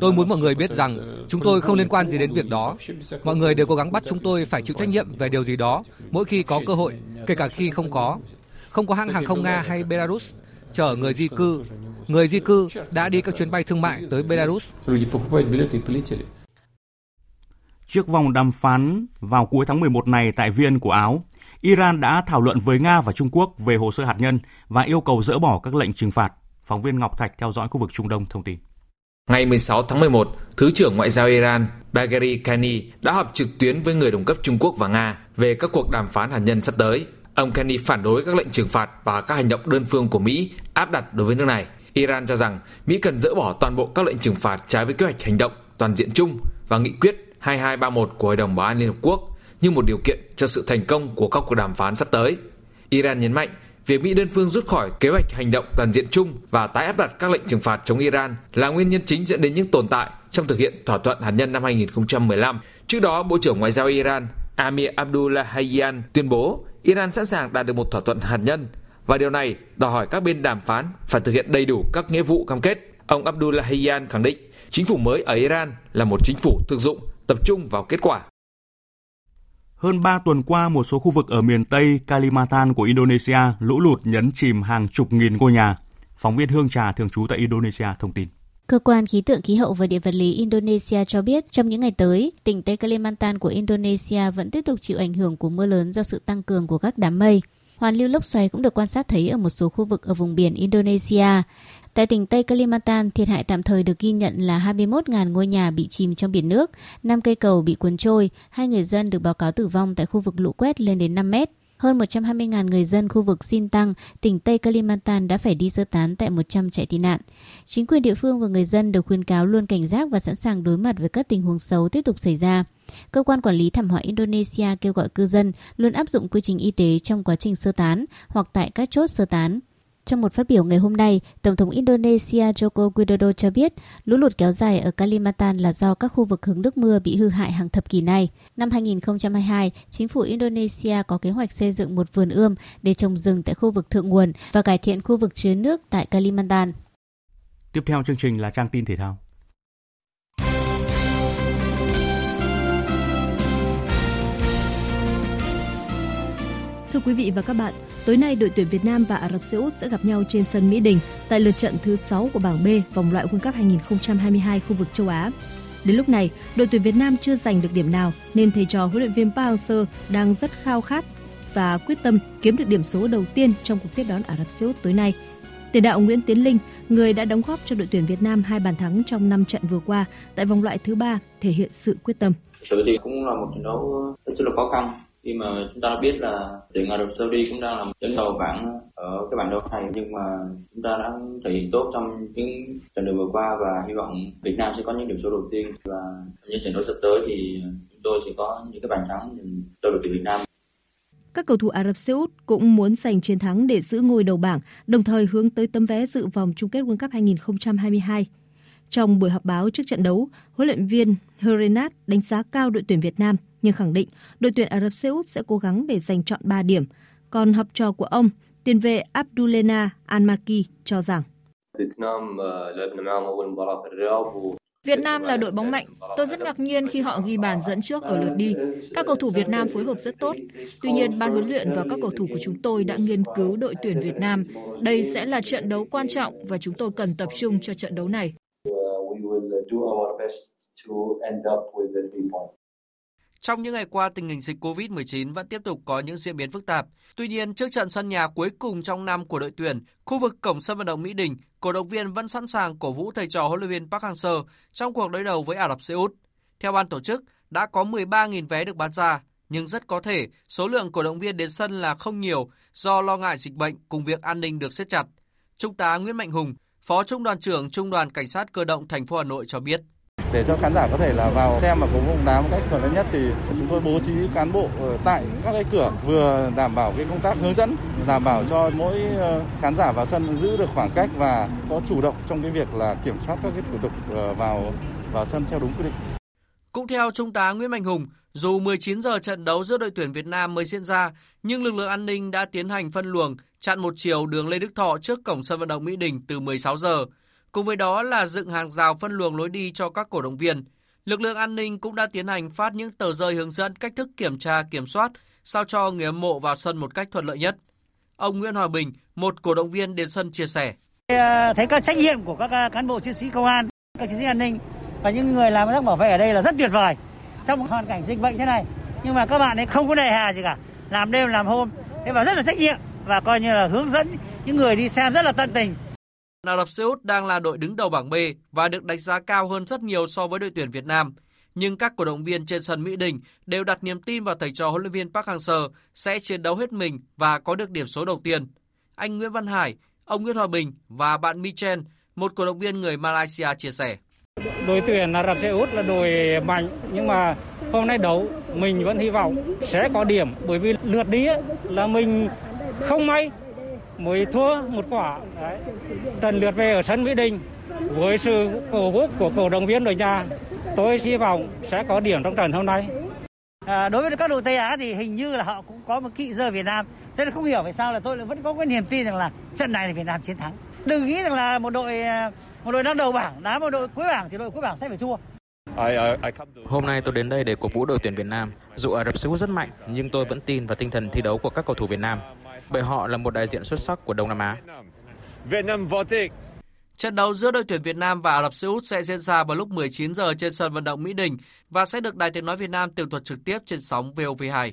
Tôi muốn mọi người biết rằng chúng tôi không liên quan gì đến việc đó. Mọi người đều cố gắng bắt chúng tôi phải chịu trách nhiệm về điều gì đó mỗi khi có cơ hội, kể cả khi không có. Không có hãng hàng không Nga hay Belarus chở người di cư. Người di cư đã đi các chuyến bay thương mại tới Belarus. Trước vòng đàm phán vào cuối tháng 11 này tại Viên của Áo, Iran đã thảo luận với Nga và Trung Quốc về hồ sơ hạt nhân và yêu cầu dỡ bỏ các lệnh trừng phạt. Phóng viên Ngọc Thạch theo dõi khu vực Trung Đông thông tin. Ngày 16 tháng 11, Thứ trưởng Ngoại giao Iran Bagheri Khani đã họp trực tuyến với người đồng cấp Trung Quốc và Nga về các cuộc đàm phán hạt nhân sắp tới. Ông Khani phản đối các lệnh trừng phạt và các hành động đơn phương của Mỹ áp đặt đối với nước này. Iran cho rằng Mỹ cần dỡ bỏ toàn bộ các lệnh trừng phạt trái với kế hoạch hành động toàn diện chung và nghị quyết 2231 của Hội đồng Bảo an Liên Hợp Quốc như một điều kiện cho sự thành công của các cuộc đàm phán sắp tới. Iran nhấn mạnh việc Mỹ đơn phương rút khỏi kế hoạch hành động toàn diện chung và tái áp đặt các lệnh trừng phạt chống Iran là nguyên nhân chính dẫn đến những tồn tại trong thực hiện thỏa thuận hạt nhân năm 2015. Trước đó, Bộ trưởng Ngoại giao Iran Amir Abdullahian tuyên bố Iran sẵn sàng đạt được một thỏa thuận hạt nhân và điều này đòi hỏi các bên đàm phán phải thực hiện đầy đủ các nghĩa vụ cam kết. Ông Abdullahian khẳng định Chính phủ mới ở Iran là một chính phủ thực dụng, tập trung vào kết quả. Hơn 3 tuần qua, một số khu vực ở miền Tây Kalimantan của Indonesia lũ lụt nhấn chìm hàng chục nghìn ngôi nhà. Phóng viên Hương Trà thường trú tại Indonesia thông tin. Cơ quan khí tượng khí hậu và địa vật lý Indonesia cho biết trong những ngày tới, tỉnh Tây Kalimantan của Indonesia vẫn tiếp tục chịu ảnh hưởng của mưa lớn do sự tăng cường của các đám mây. Hoàn lưu lốc xoáy cũng được quan sát thấy ở một số khu vực ở vùng biển Indonesia. Tại tỉnh Tây Kalimantan, thiệt hại tạm thời được ghi nhận là 21.000 ngôi nhà bị chìm trong biển nước, 5 cây cầu bị cuốn trôi, 2 người dân được báo cáo tử vong tại khu vực lũ quét lên đến 5 mét. Hơn 120.000 người dân khu vực Sintang, tỉnh Tây Kalimantan đã phải đi sơ tán tại 100 trại tị nạn. Chính quyền địa phương và người dân được khuyến cáo luôn cảnh giác và sẵn sàng đối mặt với các tình huống xấu tiếp tục xảy ra. Cơ quan quản lý thảm họa Indonesia kêu gọi cư dân luôn áp dụng quy trình y tế trong quá trình sơ tán hoặc tại các chốt sơ tán. Trong một phát biểu ngày hôm nay, Tổng thống Indonesia Joko Widodo cho biết lũ lụt kéo dài ở Kalimantan là do các khu vực hướng nước mưa bị hư hại hàng thập kỷ này. Năm 2022, chính phủ Indonesia có kế hoạch xây dựng một vườn ươm để trồng rừng tại khu vực thượng nguồn và cải thiện khu vực chứa nước tại Kalimantan. Tiếp theo chương trình là trang tin thể thao. Thưa quý vị và các bạn, tối nay đội tuyển Việt Nam và Ả Rập Xê Út sẽ gặp nhau trên sân Mỹ Đình tại lượt trận thứ 6 của bảng B vòng loại World Cup 2022 khu vực châu Á. Đến lúc này, đội tuyển Việt Nam chưa giành được điểm nào nên thầy trò huấn luyện viên Park Hang-seo đang rất khao khát và quyết tâm kiếm được điểm số đầu tiên trong cuộc tiếp đón Ả Rập Xê Út tối nay. Tiền đạo Nguyễn Tiến Linh, người đã đóng góp cho đội tuyển Việt Nam 2 bàn thắng trong 5 trận vừa qua tại vòng loại thứ 3 thể hiện sự quyết tâm. Sự thì cũng là một trận đấu rất là khó khăn. Khi mà chúng ta đã biết là tuyển Ả Rập Saudi cũng đang là dẫn đầu bảng ở cái bảng đấu này, nhưng mà chúng ta đã thể hiện tốt trong những trận đấu vừa qua và hy vọng Việt Nam sẽ có những điểm số đầu tiên và những trận đấu sắp tới thì chúng tôi sẽ có những cái bàn thắng cho đội tuyển Việt Nam. Các cầu thủ Ả Rập Xê Út cũng muốn giành chiến thắng để giữ ngôi đầu bảng, đồng thời hướng tới tấm vé dự vòng chung kết World Cup 2022. Trong buổi họp báo trước trận đấu, huấn luyện viên Hernat đánh giá cao đội tuyển Việt Nam nhưng khẳng định đội tuyển Ả Rập Xê Út sẽ cố gắng để giành trọn 3 điểm. Còn học trò của ông, tiền vệ Abdulena Al-Maki cho rằng Việt Nam là đội bóng mạnh. Tôi rất ngạc nhiên khi họ ghi bàn dẫn trước ở lượt đi. Các cầu thủ Việt Nam phối hợp rất tốt. Tuy nhiên, ban huấn luyện và các cầu thủ của chúng tôi đã nghiên cứu đội tuyển Việt Nam. Đây sẽ là trận đấu quan trọng và chúng tôi cần tập trung cho trận đấu này. Trong những ngày qua, tình hình dịch COVID-19 vẫn tiếp tục có những diễn biến phức tạp. Tuy nhiên, trước trận sân nhà cuối cùng trong năm của đội tuyển, khu vực cổng sân vận động Mỹ Đình, cổ động viên vẫn sẵn sàng cổ vũ thầy trò huấn luyện viên Park Hang-seo trong cuộc đối đầu với Ả Rập Xê Út. Theo ban tổ chức, đã có 13.000 vé được bán ra, nhưng rất có thể số lượng cổ động viên đến sân là không nhiều do lo ngại dịch bệnh cùng việc an ninh được siết chặt. Trung tá Nguyễn Mạnh Hùng, Phó Trung đoàn trưởng Trung đoàn Cảnh sát Cơ động thành phố Hà Nội cho biết. Để cho khán giả có thể là vào xem và cổ vũ bóng đá một cách thuận lợi nhất thì chúng tôi bố trí cán bộ tại các cái cửa, vừa đảm bảo cái công tác hướng dẫn, đảm bảo cho mỗi khán giả vào sân giữ được khoảng cách và có chủ động trong cái việc là kiểm soát các cái thủ tục vào sân theo đúng quy định. Cũng theo Trung tá Nguyễn Mạnh Hùng, dù 19 giờ trận đấu giữa đội tuyển Việt Nam mới diễn ra, nhưng lực lượng an ninh đã tiến hành phân luồng, chặn một chiều đường Lê Đức Thọ trước cổng sân vận động Mỹ Đình từ 16 giờ. Cùng với đó là dựng hàng rào phân luồng lối đi cho các cổ động viên. Lực lượng an ninh cũng đã tiến hành phát những tờ rơi hướng dẫn cách thức kiểm tra, kiểm soát, sao cho người hâm mộ vào sân một cách thuận lợi nhất. Ông Nguyễn Hòa Bình, một cổ động viên đến sân chia sẻ. Thấy các trách nhiệm của các cán bộ chiến sĩ công an, các chiến sĩ an ninh và những người làm công tác bảo vệ ở đây là rất tuyệt vời. Trong hoàn cảnh dịch bệnh thế này, nhưng mà các bạn ấy không có nề hà gì cả. Làm đêm, làm hôm, thế và rất là trách nhiệm và coi như là hướng dẫn những người đi xem rất là tận tình. Ả Rập Xê Út đang là đội đứng đầu bảng B và được đánh giá cao hơn rất nhiều so với đội tuyển Việt Nam. Nhưng các cổ động viên trên sân Mỹ Đình đều đặt niềm tin vào thầy trò huấn luyện viên Park Hang-seo sẽ chiến đấu hết mình và có được điểm số đầu tiên. Anh Nguyễn Văn Hải, ông Nguyễn Hòa Bình và bạn Michel, một cổ động viên người Malaysia chia sẻ. Đội tuyển Ả Rập Xê Út là đội mạnh nhưng mà hôm nay đấu mình vẫn hy vọng sẽ có điểm bởi vì lượt đi là mình không may mới thua một quả. Đấy. Trận lượt về ở sân Mỹ Đình với sự cổ vũ của cổ động viên đội nhà, tôi hy vọng sẽ có điểm trong trận hôm nay. Đối với các đội Tây Á thì hình như là họ cũng có một kỵ rơi Việt Nam, thế nên không hiểu vì sao là tôi vẫn có cái niềm tin rằng là trận này là Việt Nam chiến thắng. Đừng nghĩ rằng là một đội đang đầu bảng đá một đội cuối bảng thì đội cuối bảng sẽ phải thua. Hôm nay tôi đến đây để cổ vũ đội tuyển Việt Nam. Dù Ả Rập Xê Út rất mạnh, nhưng tôi vẫn tin vào tinh thần thi đấu của các cầu thủ Việt Nam, bởi họ là một đại diện xuất sắc của Đông Nam Á. Trận đấu giữa đội tuyển Việt Nam và Ả Rập Xê Út sẽ diễn ra vào lúc 19 giờ trên sân vận động Mỹ Đình và sẽ được Đài Tiếng nói Việt Nam tường thuật trực tiếp trên sóng VOV2.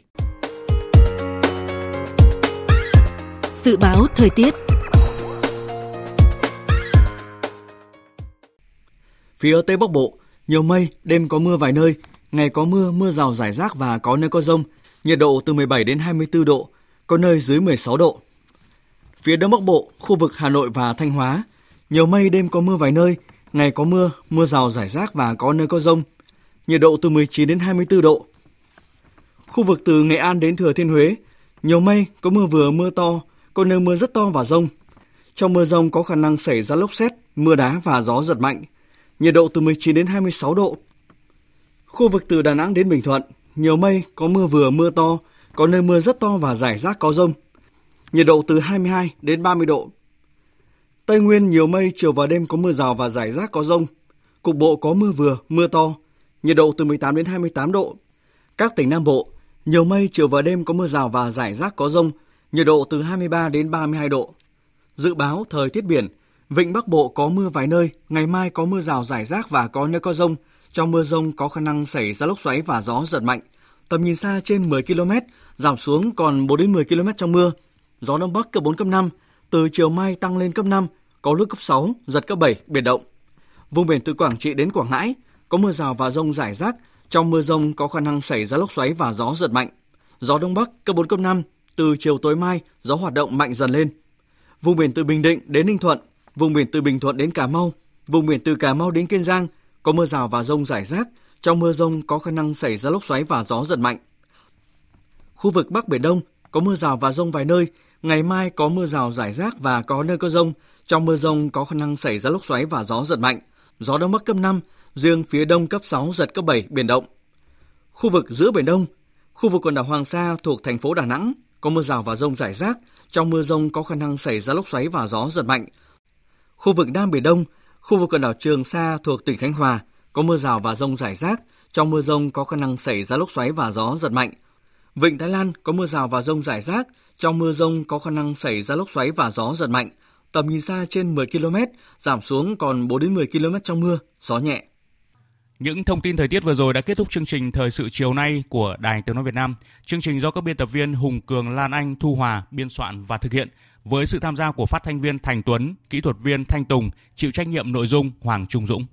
Dự báo thời tiết. Phía Tây Bắc Bộ, nhiều mây, đêm có mưa vài nơi, ngày có mưa, mưa rào rải rác và có nơi có dông, nhiệt độ từ 17 đến 24 độ, có nơi dưới 16 độ. Phía Đông Bắc Bộ, khu vực Hà Nội và Thanh Hóa, nhiều mây, đêm có mưa vài nơi, ngày có mưa, mưa rào rải rác và có nơi có dông, nhiệt độ từ 19 đến 24 độ. Khu vực từ Nghệ An đến Thừa Thiên Huế, nhiều mây, có mưa vừa, mưa to, có nơi mưa rất to và dông. Trong mưa dông có khả năng xảy ra lốc sét, mưa đá và gió giật mạnh. Nhiệt độ từ 19 đến 26 độ. Khu vực từ Đà Nẵng đến Bình Thuận, nhiều mây, có mưa vừa, mưa to, có nơi mưa rất to và rải rác có dông. Nhiệt độ từ 22 đến 30 độ. Tây Nguyên nhiều mây, chiều và đêm có mưa rào và rải rác có dông. Cục bộ có mưa vừa, mưa to. Nhiệt độ từ 18 đến 28 độ. Các tỉnh Nam Bộ, nhiều mây, chiều và đêm có mưa rào và rải rác có dông. Nhiệt độ từ 23 đến 32 độ. Dự báo thời tiết biển. Vịnh Bắc Bộ có mưa vài nơi, ngày mai có mưa rào rải rác và có nơi có dông. Trong mưa dông có khả năng xảy ra lốc xoáy và gió giật mạnh. Tầm nhìn xa trên 10 km, giảm xuống còn 4 đến 10 km trong mưa. Gió Đông Bắc cấp 4, cấp 5, từ chiều mai tăng lên cấp 5, có lúc cấp 6, giật cấp 7, biển động. Vùng biển từ Quảng Trị đến Quảng Ngãi có mưa rào và dông rải rác. Trong mưa dông có khả năng xảy ra lốc xoáy và gió giật mạnh. Gió Đông Bắc cấp 4, cấp 5, từ chiều tối mai gió hoạt động mạnh dần lên. Vùng biển từ Bình Định đến Ninh Thuận, vùng biển từ Bình Thuận đến Cà Mau, vùng biển từ Cà Mau đến Kiên Giang có mưa rào và dông rải rác. Trong mưa dông có khả năng xảy ra lốc xoáy và gió giật mạnh. Khu vực Bắc Biển Đông có mưa rào và dông vài nơi. Ngày mai có mưa rào rải rác và có nơi có dông. Trong mưa dông có khả năng xảy ra lốc xoáy và gió giật mạnh. Gió Đông Bắc cấp 5, riêng phía Đông cấp 6, giật cấp 7, biển động. Khu vực giữa Biển Đông, khu vực quần đảo Hoàng Sa thuộc thành phố Đà Nẵng có mưa rào và dông rải rác. Trong mưa dông có khả năng xảy ra lốc xoáy và gió giật mạnh. Khu vực Nam Biển Đông, khu vực quần đảo Trường Sa thuộc tỉnh Khánh Hòa có mưa rào và dông rải rác. Trong mưa dông có khả năng xảy ra lốc xoáy và gió giật mạnh. Vịnh Thái Lan có mưa rào và dông rải rác. Trong mưa dông có khả năng xảy ra lốc xoáy và gió giật mạnh. Tầm nhìn xa trên 10 km, giảm xuống còn 4 đến 10 km trong mưa, gió nhẹ. Những thông tin thời tiết vừa rồi đã kết thúc chương trình Thời sự chiều nay của Đài Tiếng nói Việt Nam. Chương trình do các biên tập viên Hùng Cường, Lan Anh, Thu Hòa biên soạn và thực hiện, với sự tham gia của phát thanh viên Thành Tuấn, kỹ thuật viên Thanh Tùng, chịu trách nhiệm nội dung Hoàng Trung Dũng.